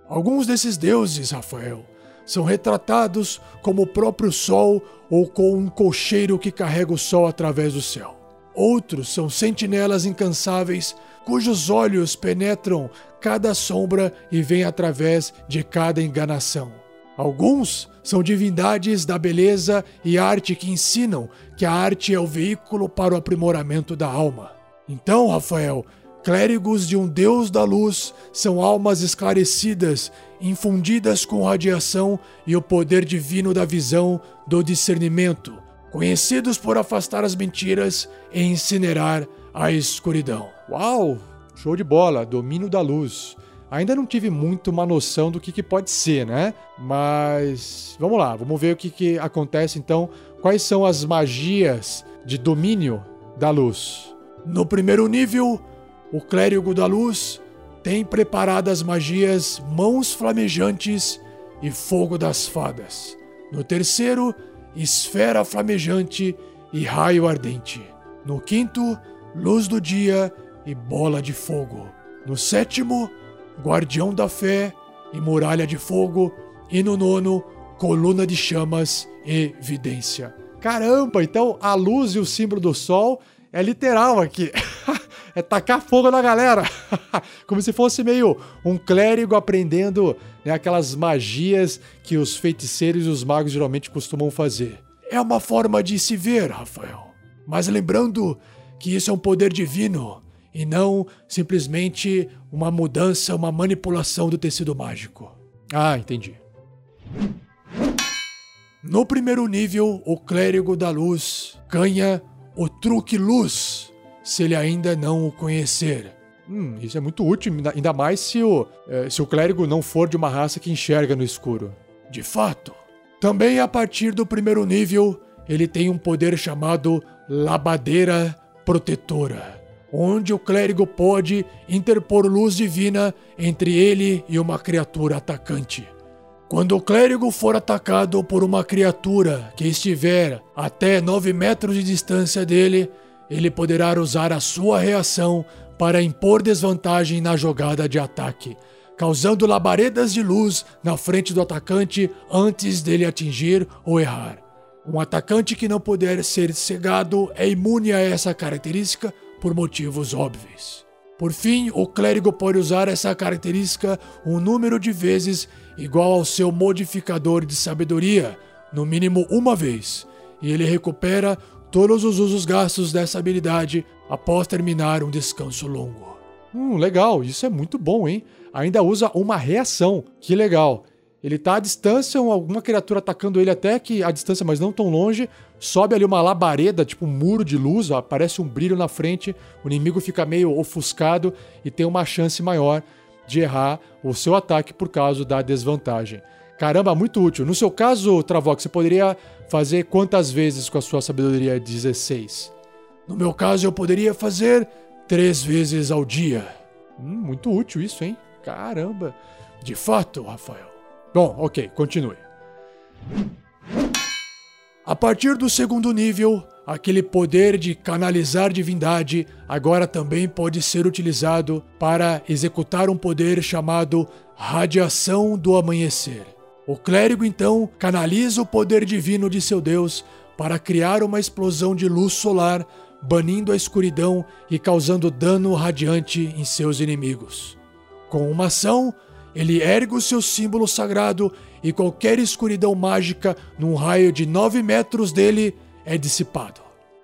Alguns desses deuses, Rafael, são retratados como o próprio sol ou com um cocheiro que carrega o sol através do céu. Outros são sentinelas incansáveis, cujos olhos penetram cada sombra e vêm através de cada enganação. Alguns são divindades da beleza e arte que ensinam que a arte é o veículo para o aprimoramento da alma. Então, Rafael, clérigos de um Deus da Luz são almas esclarecidas, infundidas com radiação e o poder divino da visão, do discernimento, conhecidos por afastar as mentiras e incinerar a escuridão. Uau! Show de bola! Domínio da Luz. Ainda não tive muito uma noção do que pode ser, né? Mas vamos lá, vamos ver o que acontece então. Quais são as magias de domínio da luz? No primeiro nível, o Clérigo da Luz tem preparadas magias Mãos Flamejantes e Fogo das Fadas. No terceiro, Esfera Flamejante e Raio Ardente. No quinto, Luz do Dia e Bola de Fogo. No sétimo, Guardião da Fé e Muralha de Fogo. E no nono, Coluna de Chamas e Vidência. Caramba, então a luz e o símbolo do sol é literal aqui. É tacar fogo na galera. Como se fosse meio um clérigo aprendendo, né, aquelas magias que os feiticeiros e os magos geralmente costumam fazer. É uma forma de se ver, Rafael. Mas lembrando que isso é um poder divino e não simplesmente uma mudança, uma manipulação do tecido mágico. Ah, entendi. No primeiro nível, o Clérigo da Luz ganha o Truque Luz, se ele ainda não o conhecer. Isso é muito útil, ainda mais se o clérigo não for de uma raça que enxerga no escuro. De fato. Também a partir do primeiro nível, ele tem um poder chamado Labadeira Protetora, onde o clérigo pode interpor luz divina entre ele e uma criatura atacante. Quando o clérigo for atacado por uma criatura que estiver até 9 metros de distância dele, ele poderá usar a sua reação para impor desvantagem na jogada de ataque, causando labaredas de luz na frente do atacante antes dele atingir ou errar. Um atacante que não puder ser cegado é imune a essa característica por motivos óbvios. Por fim, o clérigo pode usar essa característica um número de vezes igual ao seu modificador de sabedoria, no mínimo uma vez, e ele recupera todos os usos gastos dessa habilidade após terminar um descanso longo. Legal, isso é muito bom, hein? Ainda usa uma reação, que legal. Ele tá à distância, alguma criatura atacando ele até que à distância, mas não tão longe, sobe ali uma labareda, tipo um muro de luz, ó, aparece um brilho na frente, o inimigo fica meio ofuscado e tem uma chance maior de errar o seu ataque por causa da desvantagem. Caramba, muito útil. No seu caso, Travok, você poderia fazer quantas vezes com a sua sabedoria 16? No meu caso, eu poderia fazer 3 vezes ao dia. Muito útil isso, hein? Caramba. De fato, Rafael. Bom, ok, continue. A partir do 2º nível, aquele poder de canalizar divindade agora também pode ser utilizado para executar um poder chamado Radiação do Amanhecer. O clérigo, então, canaliza o poder divino de seu Deus para criar uma explosão de luz solar, banindo a escuridão e causando dano radiante em seus inimigos. Com uma ação, ele ergue o seu símbolo sagrado e qualquer escuridão mágica num raio de 9 metros dele é dissipado.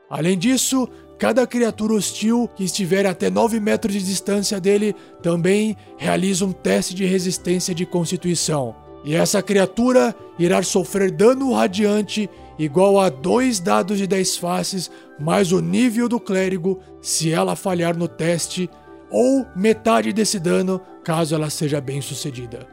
Além disso, cada criatura hostil que estiver até 9 metros de distância dele também realiza um teste de resistência de constituição. E essa criatura irá sofrer dano radiante igual a 2 dados de 10 faces mais o nível do clérigo se ela falhar no teste, ou metade desse dano, caso ela seja bem sucedida.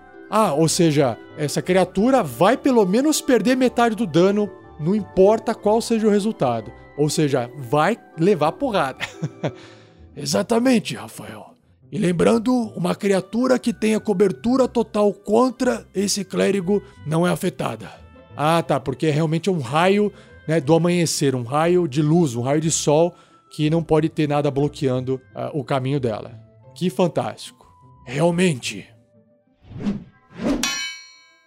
Ou seja, essa criatura vai pelo menos perder metade do dano, não importa qual seja o resultado. Ou seja, vai levar porrada. Exatamente, Rafael. E lembrando, uma criatura que tenha cobertura total contra esse clérigo não é afetada. Tá, porque realmente é um raio, né, do amanhecer, um raio de luz, um raio de sol, que não pode ter nada bloqueando o caminho dela. Que fantástico. Realmente.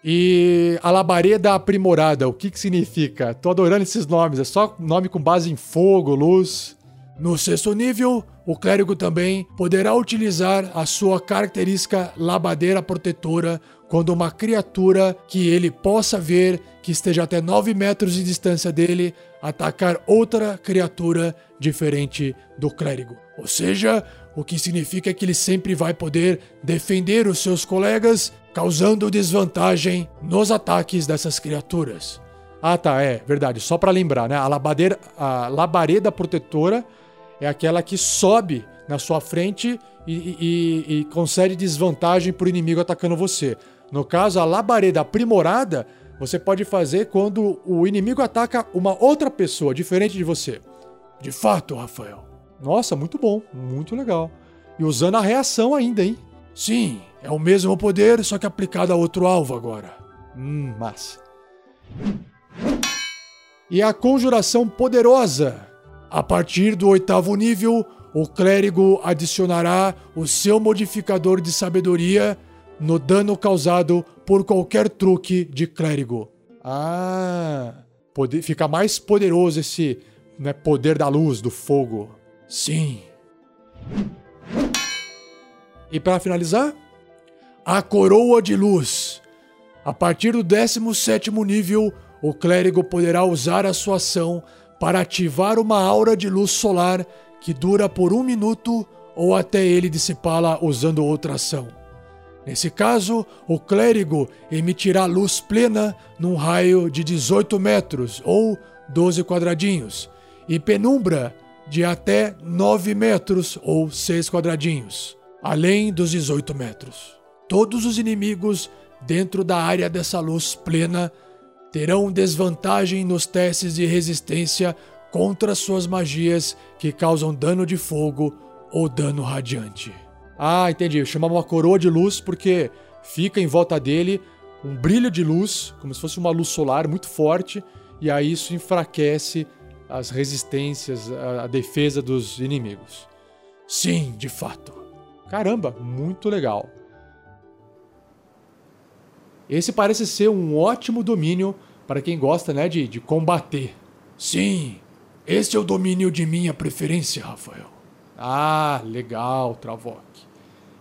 E a labareda aprimorada, o que significa? Tô adorando esses nomes, é só nome com base em fogo, luz. No 6º nível, o clérigo também poderá utilizar a sua característica labadeira protetora quando uma criatura que ele possa ver, que esteja até 9 metros de distância dele, atacar outra criatura diferente do clérigo. Ou seja, o que significa que ele sempre vai poder defender os seus colegas, causando desvantagem nos ataques dessas criaturas. Tá, é verdade. Só para lembrar, né? A labareda protetora é aquela que sobe na sua frente e concede desvantagem para o inimigo atacando você. No caso, a labareda aprimorada, você pode fazer quando o inimigo ataca uma outra pessoa, diferente de você. De fato, Rafael. Nossa, muito bom. Muito legal. E usando a reação ainda, hein? Sim, é o mesmo poder, só que aplicado a outro alvo agora. Massa. E a Conjuração Poderosa. A partir do 8º nível, o clérigo adicionará o seu modificador de sabedoria no dano causado por qualquer truque de clérigo. Fica mais poderoso esse, né, poder da luz, do fogo. Sim. E para finalizar, a Coroa de Luz. A partir do 17º nível, o clérigo poderá usar a sua ação para ativar uma aura de luz solar que dura por 1 minuto ou até ele dissipá-la usando outra ação. Nesse caso, o clérigo emitirá luz plena num raio de 18 metros ou 12 quadradinhos e penumbra de até 9 metros ou 6 quadradinhos, além dos 18 metros. Todos os inimigos dentro da área dessa luz plena terão desvantagem nos testes de resistência contra suas magias que causam dano de fogo ou dano radiante. Entendi. Eu chamava uma coroa de luz porque fica em volta dele um brilho de luz, como se fosse uma luz solar muito forte, e aí isso enfraquece as resistências, a defesa dos inimigos. Sim, de fato. Caramba, muito legal. Esse parece ser um ótimo domínio para quem gosta, né, de combater. Sim, esse é o domínio de minha preferência, Rafael. Ah, legal, Travok.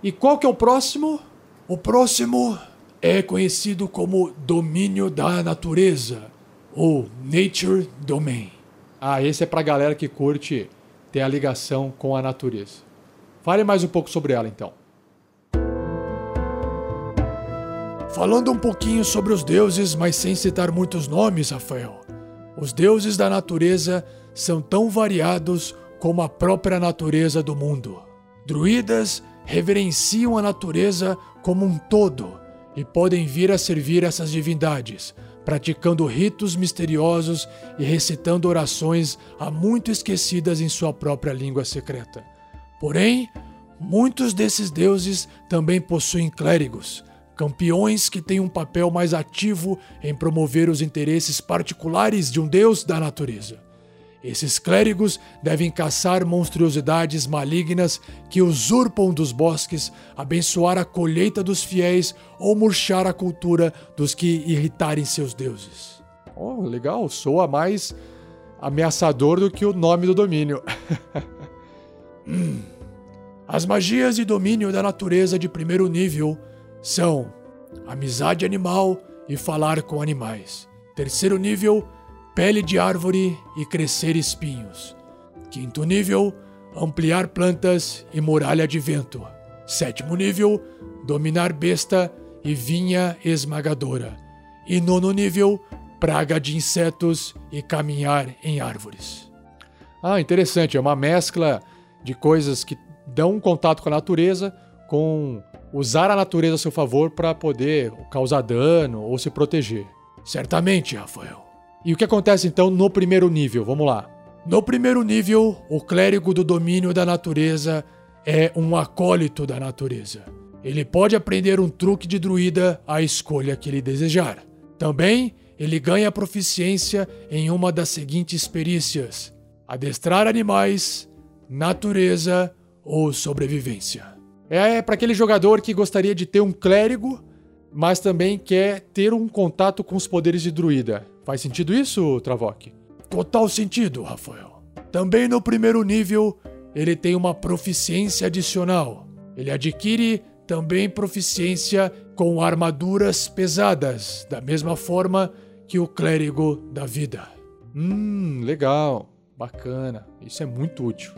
E qual que é o próximo? O próximo é conhecido como domínio da natureza, ou Nature Domain. Ah, esse é pra galera que curte ter a ligação com a natureza. Fale mais um pouco sobre ela, então. Falando um pouquinho sobre os deuses, mas sem citar muitos nomes, Rafael. Os deuses da natureza são tão variados como a própria natureza do mundo. Druidas reverenciam a natureza como um todo e podem vir a servir essas divindades, praticando ritos misteriosos e recitando orações há muito esquecidas em sua própria língua secreta. Porém, muitos desses deuses também possuem clérigos, campeões que têm um papel mais ativo em promover os interesses particulares de um deus da natureza. Esses clérigos devem caçar monstruosidades malignas que usurpam dos bosques, abençoar a colheita dos fiéis ou murchar a cultura dos que irritarem seus deuses. Oh, legal, soa mais ameaçador do que o nome do domínio. As magias de domínio da natureza de primeiro nível são amizade animal e falar com animais. Terceiro nível, pele de árvore e crescer espinhos. Quinto nível, ampliar plantas e muralha de vento. Sétimo nível, dominar besta e vinha esmagadora. E nono nível, praga de insetos e caminhar em árvores. Ah, interessante. É uma mescla de coisas que dão um contato com a natureza, com usar a natureza a seu favor para poder causar dano ou se proteger. Certamente, Rafael. E o que acontece então no primeiro nível? Vamos lá. No primeiro nível, o clérigo do domínio da natureza é um acólito da natureza. Ele pode aprender um truque de druida à escolha que ele desejar. Também, ele ganha proficiência em uma das seguintes perícias: adestrar animais, natureza ou sobrevivência. É para aquele jogador que gostaria de ter um clérigo, mas também quer ter um contato com os poderes de druida. Faz sentido isso, Travok? Total sentido, Rafael. Também no primeiro nível, ele tem uma proficiência adicional. Ele adquire também proficiência com armaduras pesadas, da mesma forma que o clérigo da vida. Legal. Bacana. Isso é muito útil.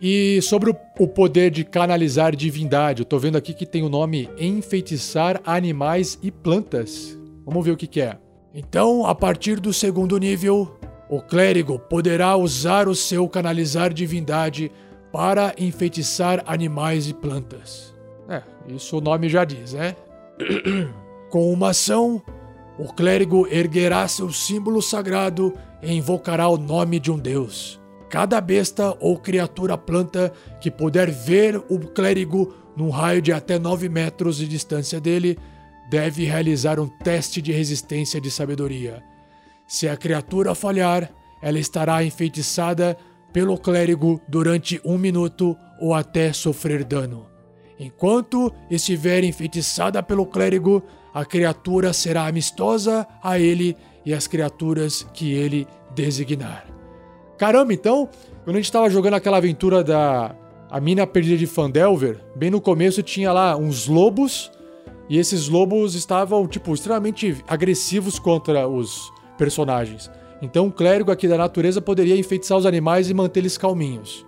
E sobre o poder de canalizar divindade, eu tô vendo aqui que tem o nome enfeitiçar animais e plantas. Vamos ver o que é. Então, a partir do segundo nível, o clérigo poderá usar o seu canalizar divindade para enfeitiçar animais e plantas. É, isso o nome já diz, né? Com uma ação, o clérigo erguerá seu símbolo sagrado e invocará o nome de um deus. Cada besta ou criatura planta que puder ver o clérigo num raio de até 9 metros de distância dele deve realizar um teste de resistência de sabedoria. Se a criatura falhar, ela estará enfeitiçada pelo clérigo durante 1 minuto ou até sofrer dano. Enquanto estiver enfeitiçada pelo clérigo, a criatura será amistosa a ele e às criaturas que ele designar. Caramba, então, quando a gente tava jogando aquela aventura da A Mina Perdida de Fandelver, bem no começo tinha lá uns lobos, e esses lobos estavam, extremamente agressivos contra os personagens. Então, um clérigo aqui da natureza poderia enfeitiçar os animais e mantê-los calminhos.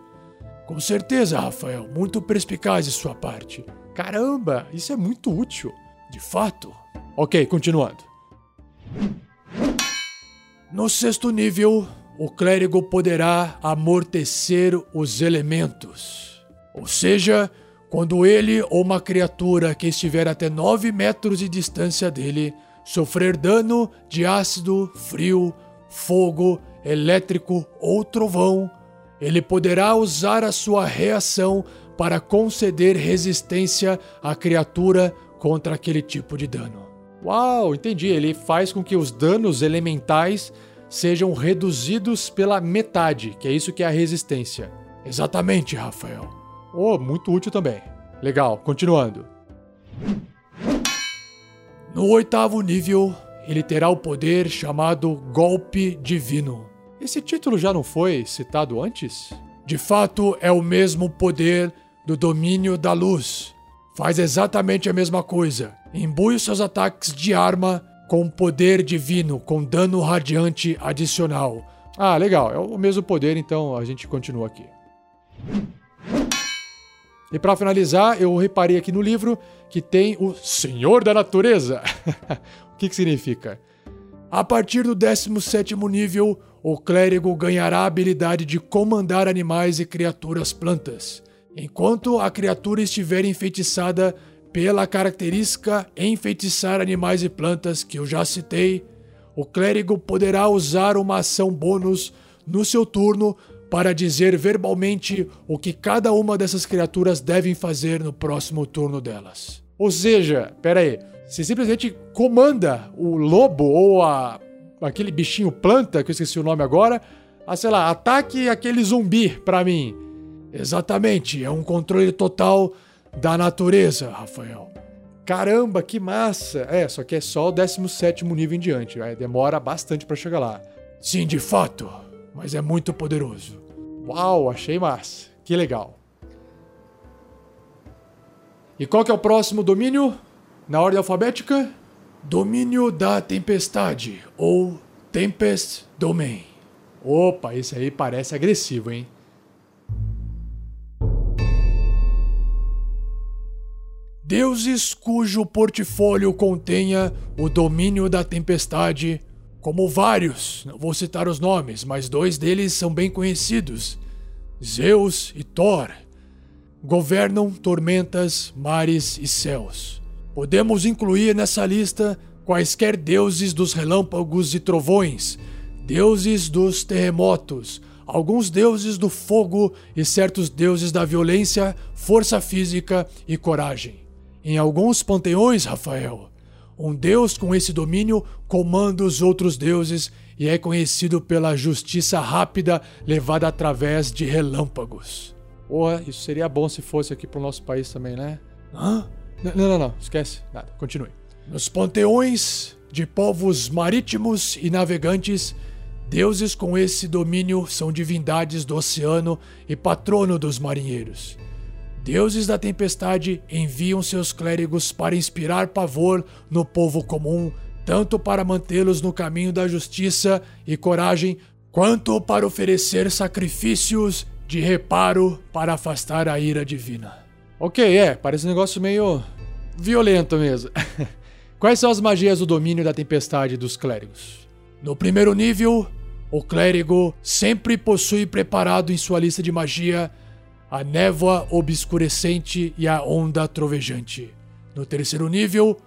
Com certeza, Rafael, muito perspicaz de sua parte. Caramba, isso é muito útil. De fato. Ok, continuando. No sexto nível, o clérigo poderá amortecer os elementos. Ou seja, quando ele ou uma criatura que estiver até 9 metros de distância dele sofrer dano de ácido, frio, fogo, elétrico ou trovão, ele poderá usar a sua reação para conceder resistência à criatura contra aquele tipo de dano. Uau, entendi. Ele faz com que os danos elementais sejam reduzidos pela metade, que é isso que é a resistência. Exatamente, Rafael. Oh, muito útil também. Legal, continuando. No 8º nível, ele terá o poder chamado Golpe Divino. Esse título já não foi citado antes? De fato, é o mesmo poder do domínio da luz. Faz exatamente a mesma coisa. Imbui seus ataques de arma com poder divino, com dano radiante adicional. Ah, legal. É o mesmo poder, então a gente continua aqui. E para finalizar, eu reparei aqui no livro que tem o Senhor da Natureza. O que significa? A partir do 17º nível, o clérigo ganhará a habilidade de comandar animais e criaturas plantas, enquanto a criatura estiver enfeitiçada pela característica enfeitiçar animais e plantas que eu já citei. O clérigo poderá usar uma ação bônus no seu turno para dizer verbalmente o que cada uma dessas criaturas devem fazer no próximo turno delas. Ou seja, peraí, você simplesmente comanda o lobo ou aquele bichinho planta, que eu esqueci o nome agora, ataque aquele zumbi pra mim. Exatamente, é um controle total da natureza, Rafael. Caramba, que massa! É, só que é só o 17º nível em diante, né? Demora bastante pra chegar lá. Sim, de fato, mas é muito poderoso. Uau, achei massa. Que legal. E qual que é o próximo domínio? Na ordem alfabética? Domínio da Tempestade, ou Tempest Domain. Opa, esse aí parece agressivo, hein? Deuses cujo portfólio contenha o domínio da tempestade, como vários, não vou citar os nomes, mas 2 deles são bem conhecidos, Zeus e Thor, governam tormentas, mares e céus. Podemos incluir nessa lista quaisquer deuses dos relâmpagos e trovões, deuses dos terremotos, alguns deuses do fogo e certos deuses da violência, força física e coragem. Em alguns panteões, Rafael, um deus com esse domínio comanda os outros deuses e é conhecido pela justiça rápida levada através de relâmpagos. Porra, isso seria bom se fosse aqui pro nosso país também, né? Hã? Não, esquece. Nada, continue. Nos panteões de povos marítimos e navegantes, deuses com esse domínio são divindades do oceano e patrono dos marinheiros. Deuses da tempestade enviam seus clérigos para inspirar pavor no povo comum, tanto para mantê-los no caminho da justiça e coragem, quanto para oferecer sacrifícios de reparo para afastar a ira divina. Ok, parece um negócio meio violento mesmo. Quais são as magias do domínio da tempestade dos clérigos? No primeiro nível, o clérigo sempre possui preparado em sua lista de magia a névoa obscurecente e a onda trovejante. No terceiro nível,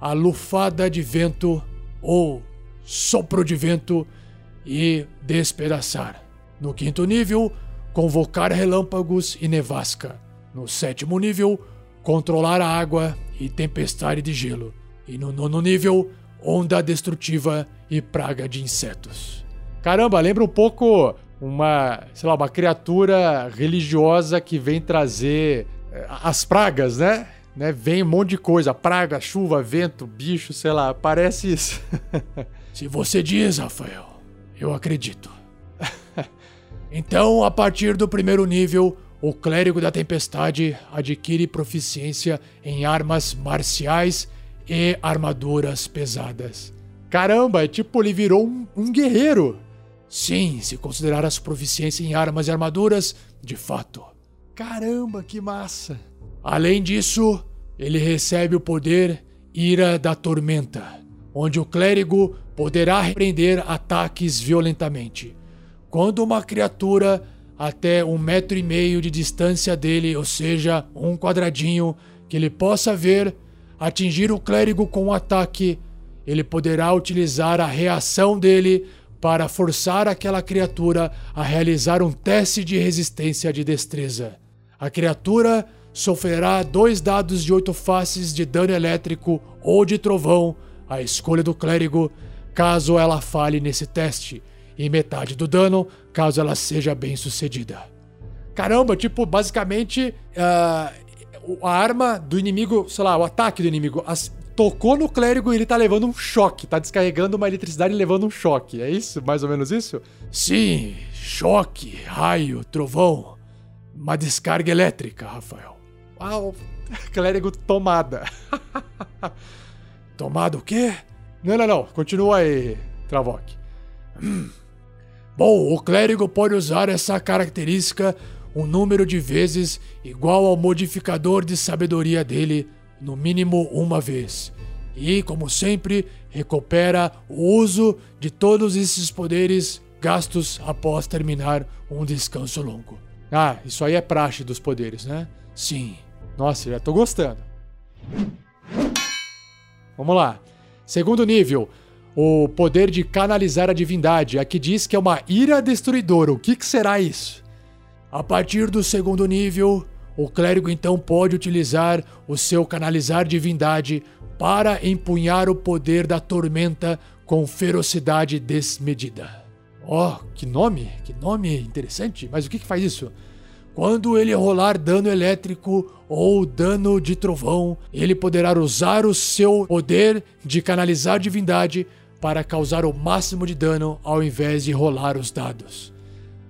a lufada de vento ou sopro de vento e despedaçar. No quinto nível, convocar relâmpagos e nevasca. No sétimo nível, controlar a água e tempestade de gelo. E no nono nível, onda destrutiva e praga de insetos. Caramba, lembra um pouco uma criatura religiosa que vem trazer as pragas, né? Vem um monte de coisa, praga, chuva, vento, bicho, parece isso. Se você diz, Rafael, eu acredito. Então, a partir do primeiro nível, o clérigo da tempestade adquire proficiência em armas marciais e armaduras pesadas. Caramba, ele virou um guerreiro. Sim, se considerar a sua proficiência em armas e armaduras, de fato. Caramba, que massa! Além disso, ele recebe o poder Ira da Tormenta, onde o clérigo poderá repreender ataques violentamente. Quando uma criatura até 1,5 metros de distância dele, ou seja, um quadradinho, que ele possa ver, atingir o clérigo com um ataque, ele poderá utilizar a reação dele para forçar aquela criatura a realizar um teste de resistência de destreza. A criatura sofrerá 2 dados de 8 faces de dano elétrico ou de trovão, à escolha do clérigo, caso ela falhe nesse teste, e metade do dano, caso ela seja bem sucedida. Caramba, basicamente, a arma do inimigo, o ataque do inimigo, tocou no clérigo e ele tá levando um choque. Tá descarregando uma eletricidade e levando um choque. É isso? Mais ou menos isso? Sim. choque, raio, trovão. Uma descarga elétrica, Rafael. Uau, clérigo tomada. Tomada o quê? Não. Continua aí, Travok. Bom, o clérigo pode usar essa característica um número de vezes igual ao modificador de sabedoria dele, no mínimo uma vez. E, como sempre, recupera o uso de todos esses poderes gastos após terminar um descanso longo. Ah, isso aí é praxe dos poderes, né? Sim. Nossa, já tô gostando. Vamos lá. Segundo nível, o poder de canalizar a divindade. Aqui diz que é uma ira destruidora. O que será isso? A partir do segundo nível, o clérigo então pode utilizar o seu canalizar divindade para empunhar o poder da tormenta com ferocidade desmedida. Oh, que nome interessante. Mas o que faz isso? Quando ele rolar dano elétrico ou dano de trovão, ele poderá usar o seu poder de canalizar divindade para causar o máximo de dano ao invés de rolar os dados.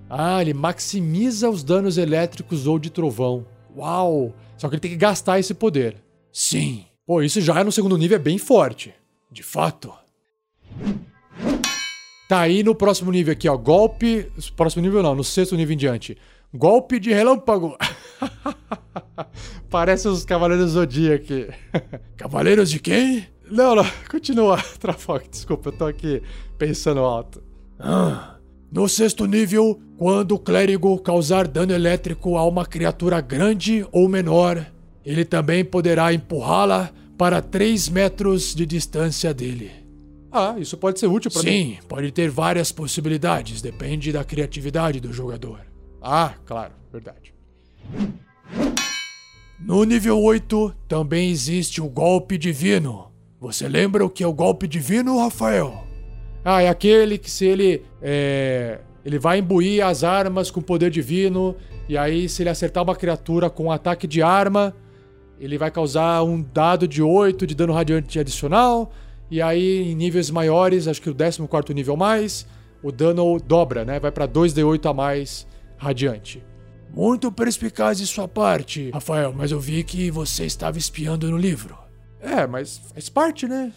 Ah, ele maximiza os danos elétricos ou de trovão. Uau! Só que ele tem que gastar esse poder. Sim. Pô, isso já no segundo nível é bem forte. De fato. Tá, aí no próximo nível aqui, ó, golpe... Próximo nível não, no sexto nível em diante. Golpe de relâmpago. Parece os Cavaleiros Zodíaco aqui. Cavaleiros de quem? Não, continua, Travok, desculpa, eu tô aqui pensando alto. No sexto nível, quando o clérigo causar dano elétrico a uma criatura grande ou menor, ele também poderá empurrá-la para 3 metros de distância dele. Ah, isso pode ser útil pra mim. Sim, pode ter várias possibilidades, depende da criatividade do jogador. Ah, claro, verdade. No nível 8, também existe o golpe divino. Você lembra o que é o golpe divino, Rafael? Ah, é aquele que se ele... ele vai imbuir as armas com poder divino, e aí se ele acertar uma criatura com um ataque de arma, ele vai causar um dado de 8 de dano radiante adicional. E aí, em níveis maiores, acho que o 14º nível mais, o dano dobra, né? Vai pra 2d8 a mais radiante. Muito perspicaz de sua parte, Rafael, mas eu vi que você estava espiando no livro. É, mas faz parte, né?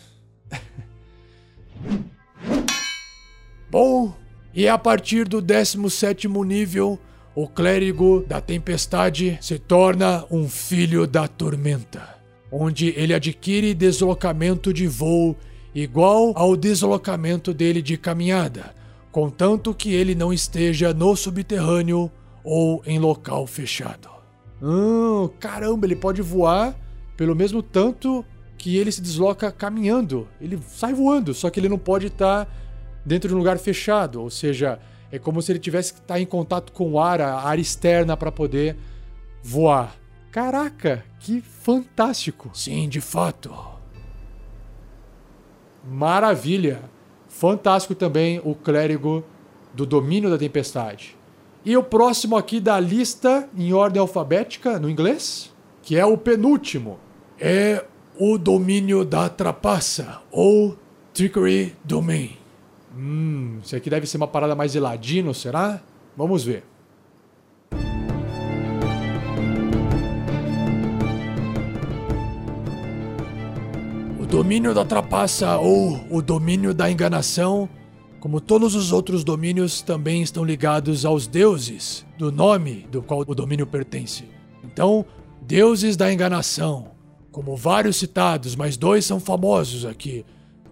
Bom, e a partir do 17º nível, o clérigo da tempestade se torna um filho da tormenta, onde ele adquire deslocamento de voo igual ao deslocamento dele de caminhada, contanto que ele não esteja no subterrâneo ou em local fechado. Caramba, ele pode voar pelo mesmo tanto que ele se desloca caminhando. Ele sai voando, só que ele não pode estar dentro de um lugar fechado, ou seja, é como se ele tivesse que estar em contato com o ar, a área externa, para poder voar. Caraca, que fantástico. Sim, de fato. Maravilha. Fantástico também o clérigo do domínio da tempestade. E o próximo aqui da lista, em ordem alfabética, no inglês, que é o penúltimo. É o domínio da trapaça, ou Trickery Domain. Isso aqui deve ser uma parada mais de ladino, será? Vamos ver. Domínio da trapaça ou o domínio da enganação, como todos os outros domínios, também estão ligados aos deuses do nome do qual o domínio pertence. Então, deuses da enganação, como vários citados, mas 2 são famosos aqui,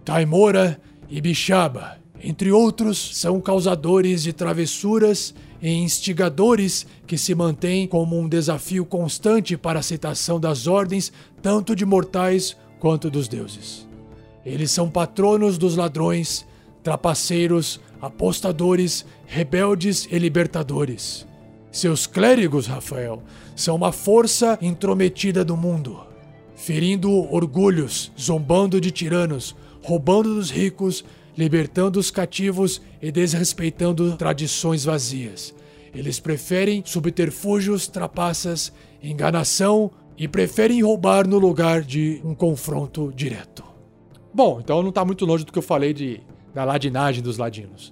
Taimora e Bixaba, entre outros, são causadores de travessuras e instigadores que se mantêm como um desafio constante para a aceitação das ordens, tanto de mortais quanto dos deuses. Eles são patronos dos ladrões, trapaceiros, apostadores, rebeldes e libertadores. Seus clérigos, Rafael, são uma força intrometida do mundo, ferindo orgulhos, zombando de tiranos, roubando dos ricos, libertando os cativos e desrespeitando tradições vazias. Eles preferem subterfúgios, trapaças, enganação, e preferem roubar no lugar de um confronto direto. Bom, então não está muito longe do que eu falei da ladinagem dos ladinos.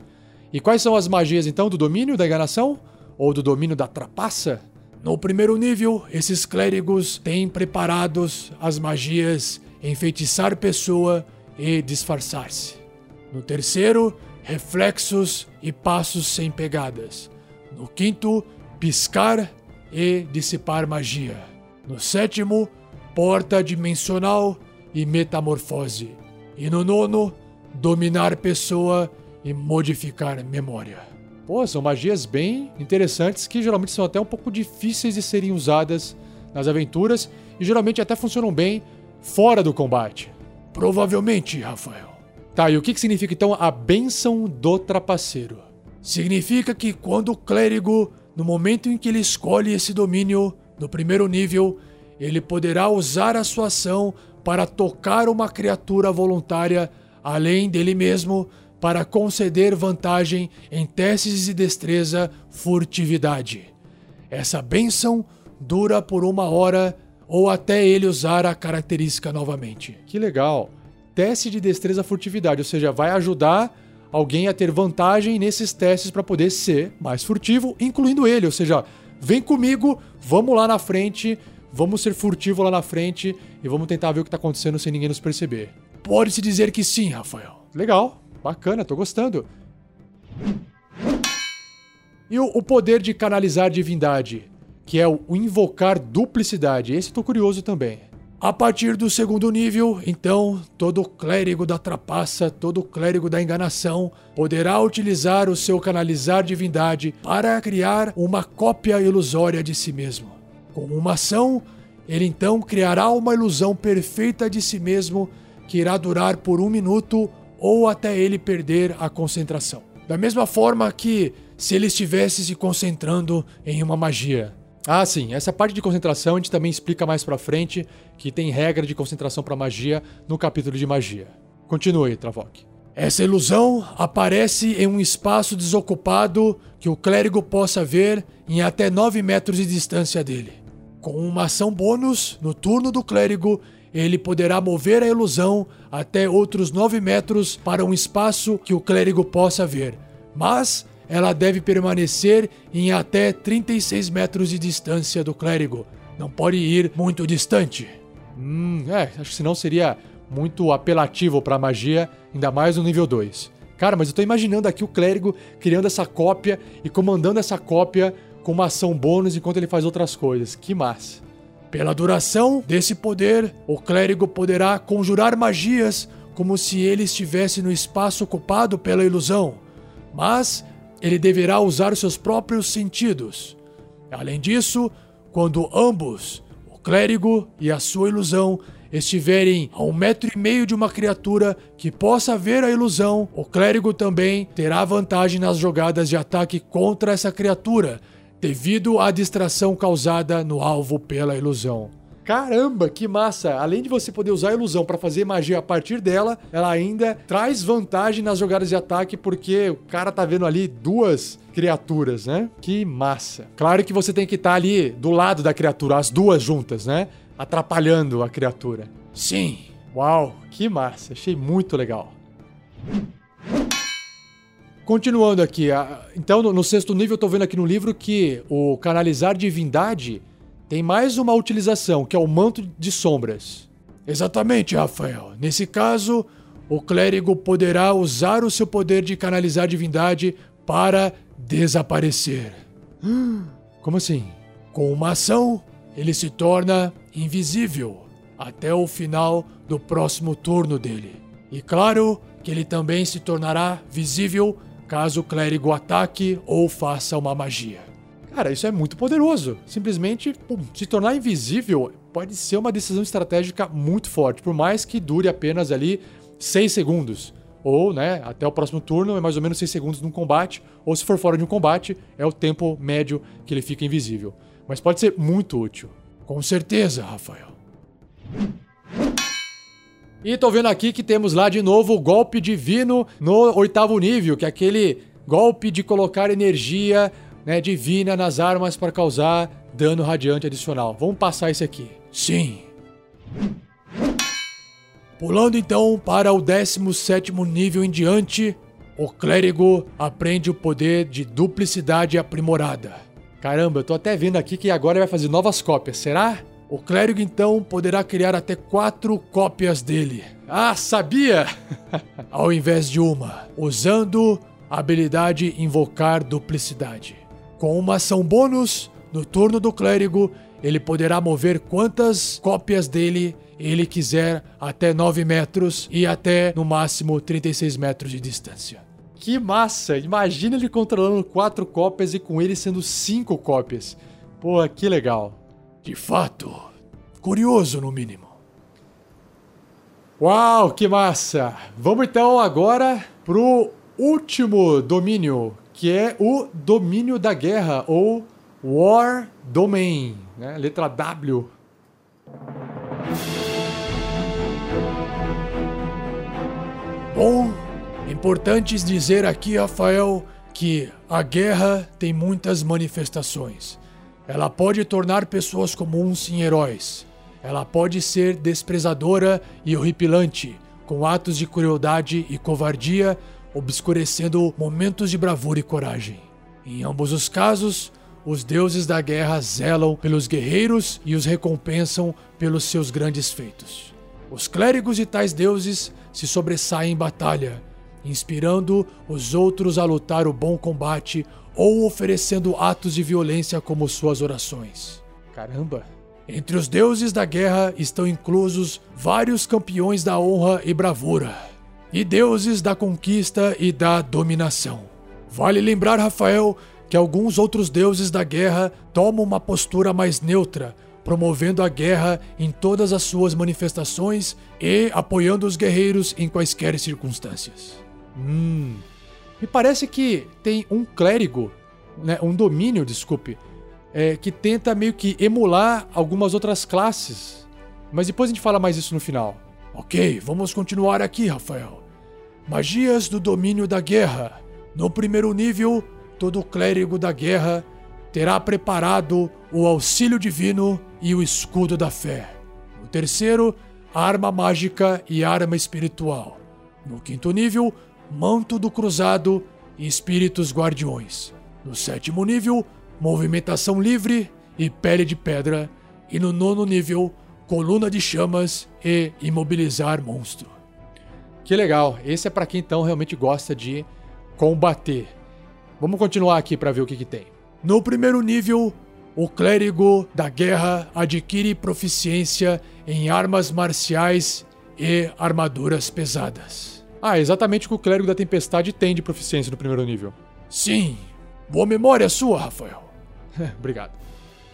E quais são as magias, então, do domínio da enganação? Ou do domínio da trapaça? No primeiro nível, esses clérigos têm preparados as magias enfeitiçar pessoa e disfarçar-se. No terceiro, reflexos e passos sem pegadas. No quinto, piscar e dissipar magia. No sétimo, porta dimensional e metamorfose. E no nono, dominar pessoa e modificar memória. Pô, são magias bem interessantes que geralmente são até um pouco difíceis de serem usadas nas aventuras e geralmente até funcionam bem fora do combate. Provavelmente, Rafael. Tá, e o que significa então a bênção do trapaceiro? Significa que quando o clérigo, no momento em que ele escolhe esse domínio no primeiro nível, ele poderá usar a sua ação para tocar uma criatura voluntária além dele mesmo para conceder vantagem em testes de destreza furtividade. Essa bênção dura por 1 hora ou até ele usar a característica novamente. Que legal! Teste de destreza furtividade, ou seja, vai ajudar alguém a ter vantagem nesses testes para poder ser mais furtivo, incluindo ele, ou seja, vem comigo, vamos lá na frente, vamos ser furtivo lá na frente e vamos tentar ver o que está acontecendo sem ninguém nos perceber. Pode-se dizer que sim, Rafael. Legal, bacana, tô gostando. E o poder de canalizar divindade, que é o invocar duplicidade, esse tô curioso também. A partir do 2º nível, então, todo clérigo da trapaça, todo clérigo da enganação, poderá utilizar o seu canalizar divindade para criar uma cópia ilusória de si mesmo. Com uma ação, ele então criará uma ilusão perfeita de si mesmo que irá durar por 1 minuto ou até ele perder a concentração. Da mesma forma que se ele estivesse se concentrando em uma magia. Ah, sim, essa parte de concentração a gente também explica mais pra frente, que tem regra de concentração pra magia no capítulo de magia. Continue, Travok. Essa ilusão aparece em um espaço desocupado que o clérigo possa ver em até 9 metros de distância dele. Com uma ação bônus, no turno do clérigo, ele poderá mover a ilusão até outros 9 metros para um espaço que o clérigo possa ver, mas ela deve permanecer em até 36 metros de distância do clérigo. Não pode ir muito distante. Acho que senão seria muito apelativo pra magia, ainda mais no nível 2. Cara, mas eu tô imaginando aqui o clérigo criando essa cópia e comandando essa cópia com uma ação bônus enquanto ele faz outras coisas. Que massa. Pela duração desse poder, o clérigo poderá conjurar magias como se ele estivesse no espaço ocupado pela ilusão, mas ele deverá usar seus próprios sentidos. Além disso, quando ambos, o clérigo e a sua ilusão, estiverem a 1,5 metro de uma criatura que possa ver a ilusão, o clérigo também terá vantagem nas jogadas de ataque contra essa criatura, devido à distração causada no alvo pela ilusão. Caramba, que massa! Além de você poder usar a ilusão para fazer magia a partir dela, ela ainda traz vantagem nas jogadas de ataque porque o cara tá vendo ali 2 criaturas, né? Que massa! Claro que você tem que estar ali do lado da criatura, as 2 juntas, né? Atrapalhando a criatura. Sim! Uau, que massa! Achei muito legal. Continuando aqui, então no 6º nível eu tô vendo aqui no livro que o canalizar divindade tem mais uma utilização, que é o manto de sombras. Exatamente, Rafael. Nesse caso, o clérigo poderá usar o seu poder de canalizar divindade para desaparecer. Como assim? Com uma ação, ele se torna invisível até o final do próximo turno dele. E claro que ele também se tornará visível caso o clérigo ataque ou faça uma magia. Cara, isso é muito poderoso. Simplesmente, se tornar invisível pode ser uma decisão estratégica muito forte, por mais que dure apenas ali 6 segundos. Ou, né, até o próximo turno é mais ou menos 6 segundos num combate, ou se for fora de um combate, é o tempo médio que ele fica invisível. Mas pode ser muito útil. Com certeza, Rafael. E tô vendo aqui que temos lá de novo o golpe divino no 8º nível, que é aquele golpe de colocar energia, né, divina nas armas para causar dano radiante adicional. Vamos passar esse aqui. Sim. Pulando então para o 17º nível em diante, O clérigo aprende o poder de duplicidade aprimorada. Caramba, eu tô até vendo aqui que agora vai fazer novas cópias, será? O clérigo, então, poderá criar até 4 cópias dele. Ah, sabia! Ao invés de uma, usando a habilidade Invocar Duplicidade. Com uma ação bônus, no turno do clérigo, ele poderá mover quantas cópias dele ele quiser até 9 metros e até, no máximo, 36 metros de distância. Que massa! Imagina ele controlando 4 cópias e com ele sendo 5 cópias. Pô, que legal! De fato, curioso no mínimo. Uau, que massa! Vamos então agora pro último domínio, que é o domínio da guerra, ou War Domain, né? Letra W. Bom, importante dizer aqui, Rafael, que a guerra tem muitas manifestações. Ela pode tornar pessoas comuns em heróis. Ela pode ser desprezadora e horripilante, com atos de crueldade e covardia, obscurecendo momentos de bravura e coragem. Em ambos os casos, os deuses da guerra zelam pelos guerreiros e os recompensam pelos seus grandes feitos. Os clérigos de tais deuses se sobressaem em batalha, inspirando os outros a lutar o bom combate ou oferecendo atos de violência como suas orações. Caramba! Entre os deuses da guerra estão inclusos vários campeões da honra e bravura, e deuses da conquista e da dominação. Vale lembrar, Rafael, que alguns outros deuses da guerra tomam uma postura mais neutra, promovendo a guerra em todas as suas manifestações e apoiando os guerreiros em quaisquer circunstâncias. Me parece que tem um clérigo, né, um domínio, desculpe, que tenta meio que emular algumas outras classes. Mas depois a gente fala mais isso no final. Ok, vamos continuar aqui, Rafael. Magias do domínio da guerra. No primeiro nível, todo clérigo da guerra terá preparado o auxílio divino e o escudo da fé. No terceiro, arma mágica e arma espiritual. No quinto nível, manto do cruzado e espíritos guardiões. No sétimo nível, movimentação livre e pele de pedra. E no nono nível, coluna de chamas e imobilizar monstro. Que legal, esse é pra quem então realmente gosta de combater. Vamos continuar aqui pra ver o que tem. No primeiro nível, o clérigo da guerra adquire proficiência em armas marciais e armaduras pesadas. Ah, exatamente o que o clérigo da tempestade tem de proficiência no primeiro nível. Sim, boa memória sua, Rafael. Obrigado.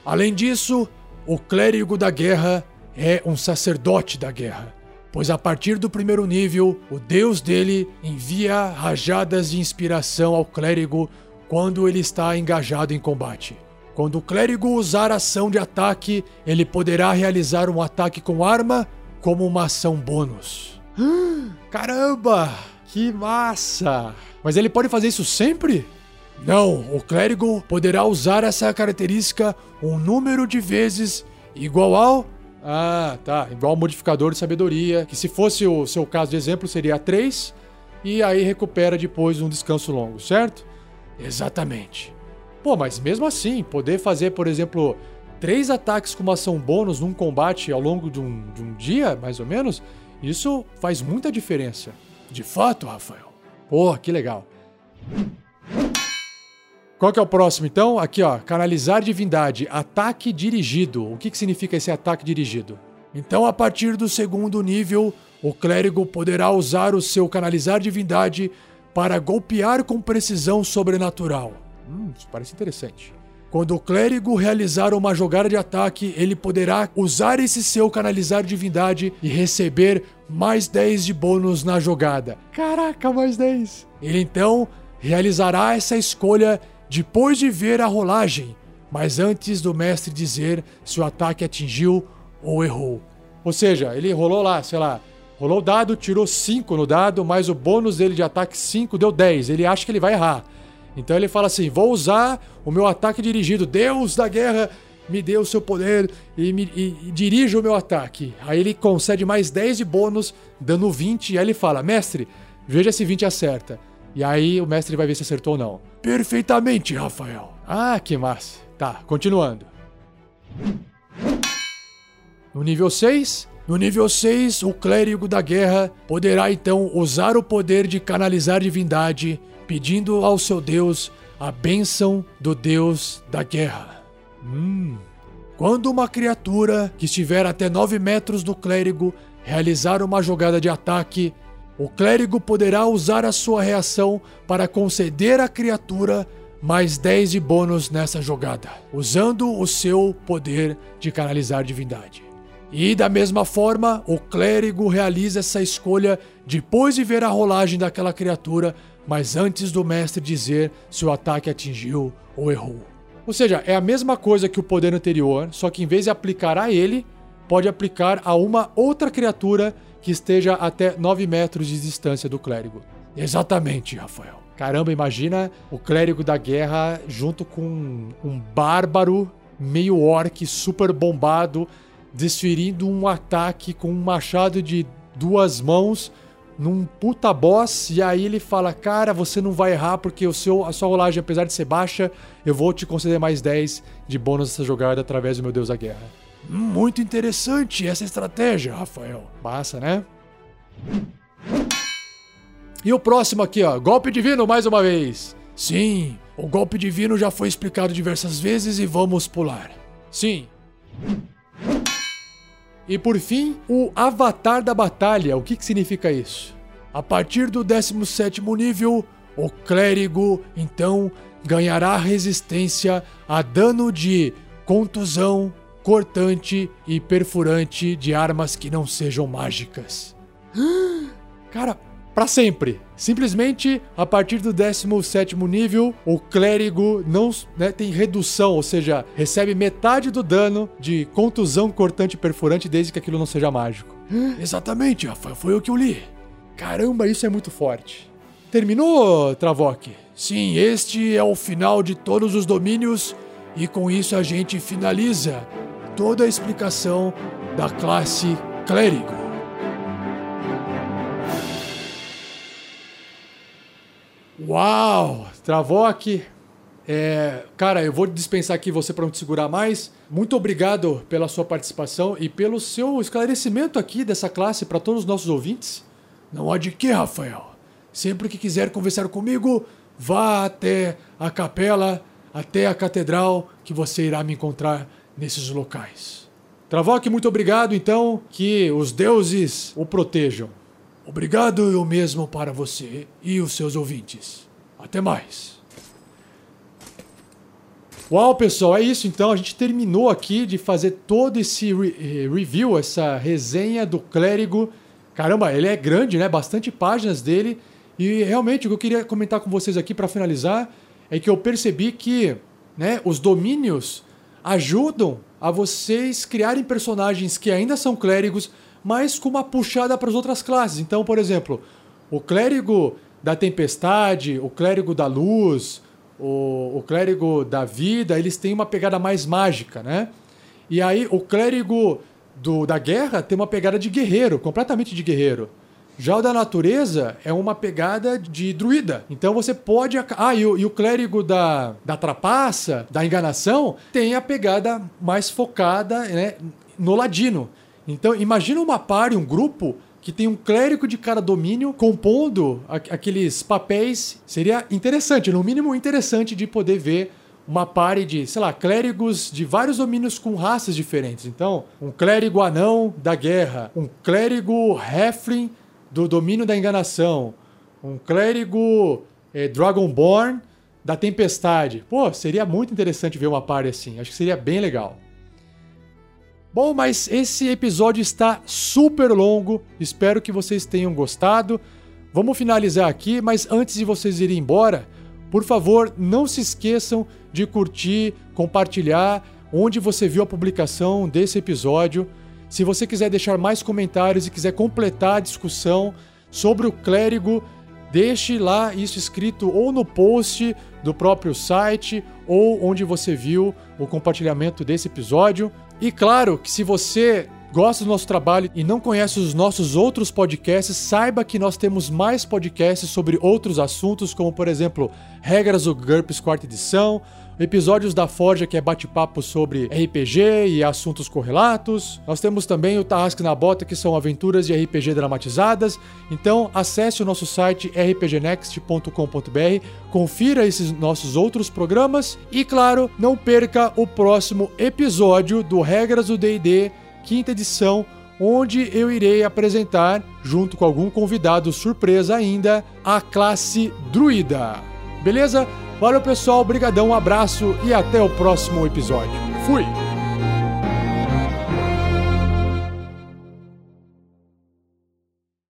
Além disso, o clérigo da guerra é um sacerdote da guerra, pois a partir do primeiro nível, o deus dele envia rajadas de inspiração ao clérigo quando ele está engajado em combate. Quando o clérigo usar ação de ataque, ele poderá realizar um ataque com arma como uma ação bônus. Caramba, que massa! Mas ele pode fazer isso sempre? Não, o clérigo poderá usar essa característica um número de vezes igual ao... Ah, tá, igual ao modificador de sabedoria, que se fosse o seu caso de exemplo seria 3, e aí recupera depois um descanso longo, certo? Exatamente. Pô, mas mesmo assim, poder fazer, por exemplo, 3 ataques com uma ação bônus num combate ao longo de um dia, mais ou menos... Isso faz muita diferença. De fato, Rafael. Pô, que legal. Qual que é o próximo, então? Aqui, ó. Canalizar divindade. Ataque dirigido. O que significa esse ataque dirigido? Então, a partir do segundo nível, o clérigo poderá usar o seu canalizar divindade para golpear com precisão sobrenatural. Isso parece interessante. Quando o clérigo realizar uma jogada de ataque, ele poderá usar esse seu canalizar divindade e receber mais 10 de bônus na jogada. Caraca, mais 10! Ele então realizará essa escolha depois de ver a rolagem, mas antes do mestre dizer se o ataque atingiu ou errou. Ou seja, ele rolou lá, sei lá, rolou o dado, tirou 5 no dado, mas o bônus dele de ataque 5 deu 10. Ele acha que ele vai errar. Então ele fala assim, vou usar o meu ataque dirigido. Deus da guerra, me dê o seu poder e dirija o meu ataque. Aí ele concede mais 10 de bônus, dando 20. E aí ele fala, mestre, veja se 20 acerta. E aí o mestre vai ver se acertou ou não. Perfeitamente, Rafael. Ah, que massa. Tá, continuando. No nível 6... No nível 6, o clérigo da guerra poderá então usar o poder de canalizar divindade, pedindo ao seu deus a bênção do deus da guerra. Quando uma criatura que estiver até 9 metros do clérigo realizar uma jogada de ataque, o clérigo poderá usar a sua reação para conceder à criatura mais 10 de bônus nessa jogada, usando o seu poder de canalizar divindade. E da mesma forma, o clérigo realiza essa escolha depois de ver a rolagem daquela criatura, mas antes do mestre dizer se o ataque atingiu ou errou. Ou seja, é a mesma coisa que o poder anterior, só que em vez de aplicar a ele, pode aplicar a uma outra criatura que esteja até 9 metros de distância do clérigo. Exatamente, Rafael. Caramba, imagina o clérigo da guerra junto com um bárbaro meio orc super bombado, desferindo um ataque com um machado de 2 mãos num puta boss, e aí ele fala, cara, você não vai errar porque a sua rolagem, apesar de ser baixa, eu vou te conceder mais 10 de bônus nessa jogada através do meu deus da guerra. Muito interessante essa estratégia, Rafael. Massa, né? E o próximo aqui, ó, golpe divino mais uma vez. Sim, o golpe divino já foi explicado diversas vezes e vamos pular. Sim. E por fim, o Avatar da Batalha. O que significa isso? A partir do 17º nível, o clérigo, então, ganhará resistência a dano de contusão, cortante e perfurante de armas que não sejam mágicas. Cara, pra sempre. Simplesmente, a partir do 17º nível, o clérigo não, tem redução, ou seja, recebe metade do dano de contusão, cortante e perfurante, desde que aquilo não seja mágico. Exatamente, Rafael, foi o que eu li. Caramba, isso é muito forte. Terminou, Travok? Sim, este é o final de todos os domínios, e com isso a gente finaliza toda a explicação da classe clérigo. Uau! Travok, cara, eu vou dispensar aqui você para não te segurar mais. Muito obrigado pela sua participação e pelo seu esclarecimento aqui dessa classe para todos os nossos ouvintes. Não há de quê, Rafael. Sempre que quiser conversar comigo, vá até a capela, até a catedral, que você irá me encontrar nesses locais. Travok, muito obrigado, então, que os deuses o protejam. Obrigado eu mesmo para você e os seus ouvintes. Até mais. Uau, pessoal, é isso então. A gente terminou aqui de fazer todo esse review, essa resenha do clérigo. Caramba, ele é grande, né? Bastante páginas dele. E realmente o que eu queria comentar com vocês aqui para finalizar é que eu percebi que, os domínios ajudam a vocês criarem personagens que ainda são clérigos, mas com uma puxada para as outras classes. Então, por exemplo, o clérigo da tempestade, o clérigo da luz, o clérigo da vida, eles têm uma pegada mais mágica, né? E aí o clérigo da guerra tem uma pegada de guerreiro, completamente de guerreiro. Já o da natureza é uma pegada de druida. Então você pode... E o clérigo da trapaça, da enganação, tem a pegada mais focada, no ladino. Então, imagina uma party, um grupo, que tem um clérigo de cada domínio compondo aqueles papéis. Seria interessante, no mínimo interessante, de poder ver uma party de, clérigos de vários domínios com raças diferentes. Então, um clérigo anão da guerra, um clérigo halfling do domínio da enganação, um clérigo dragonborn da tempestade. Pô, seria muito interessante ver uma party assim. Acho que seria bem legal. Bom, mas esse episódio está super longo, espero que vocês tenham gostado. Vamos finalizar aqui, mas antes de vocês irem embora, por favor, não se esqueçam de curtir, compartilhar onde você viu a publicação desse episódio. Se você quiser deixar mais comentários e quiser completar a discussão sobre o clérigo, deixe lá isso escrito ou no post do próprio site ou onde você viu o compartilhamento desse episódio. E claro que se você gosta do nosso trabalho e não conhece os nossos outros podcasts, saiba que nós temos mais podcasts sobre outros assuntos, como por exemplo, regras do GURPS 4ª edição, episódios da Forja, que é bate-papo sobre RPG e assuntos correlatos. Nós temos também o Tarrasque na Bota, que são aventuras de RPG dramatizadas. Então, acesse o nosso site rpgnext.com.br, confira esses nossos outros programas e, claro, não perca o próximo episódio do Regras do D&D 5ª edição, onde eu irei apresentar, junto com algum convidado surpresa ainda, a classe Druida. Beleza? Valeu, pessoal, brigadão, um abraço e até o próximo episódio. Fui!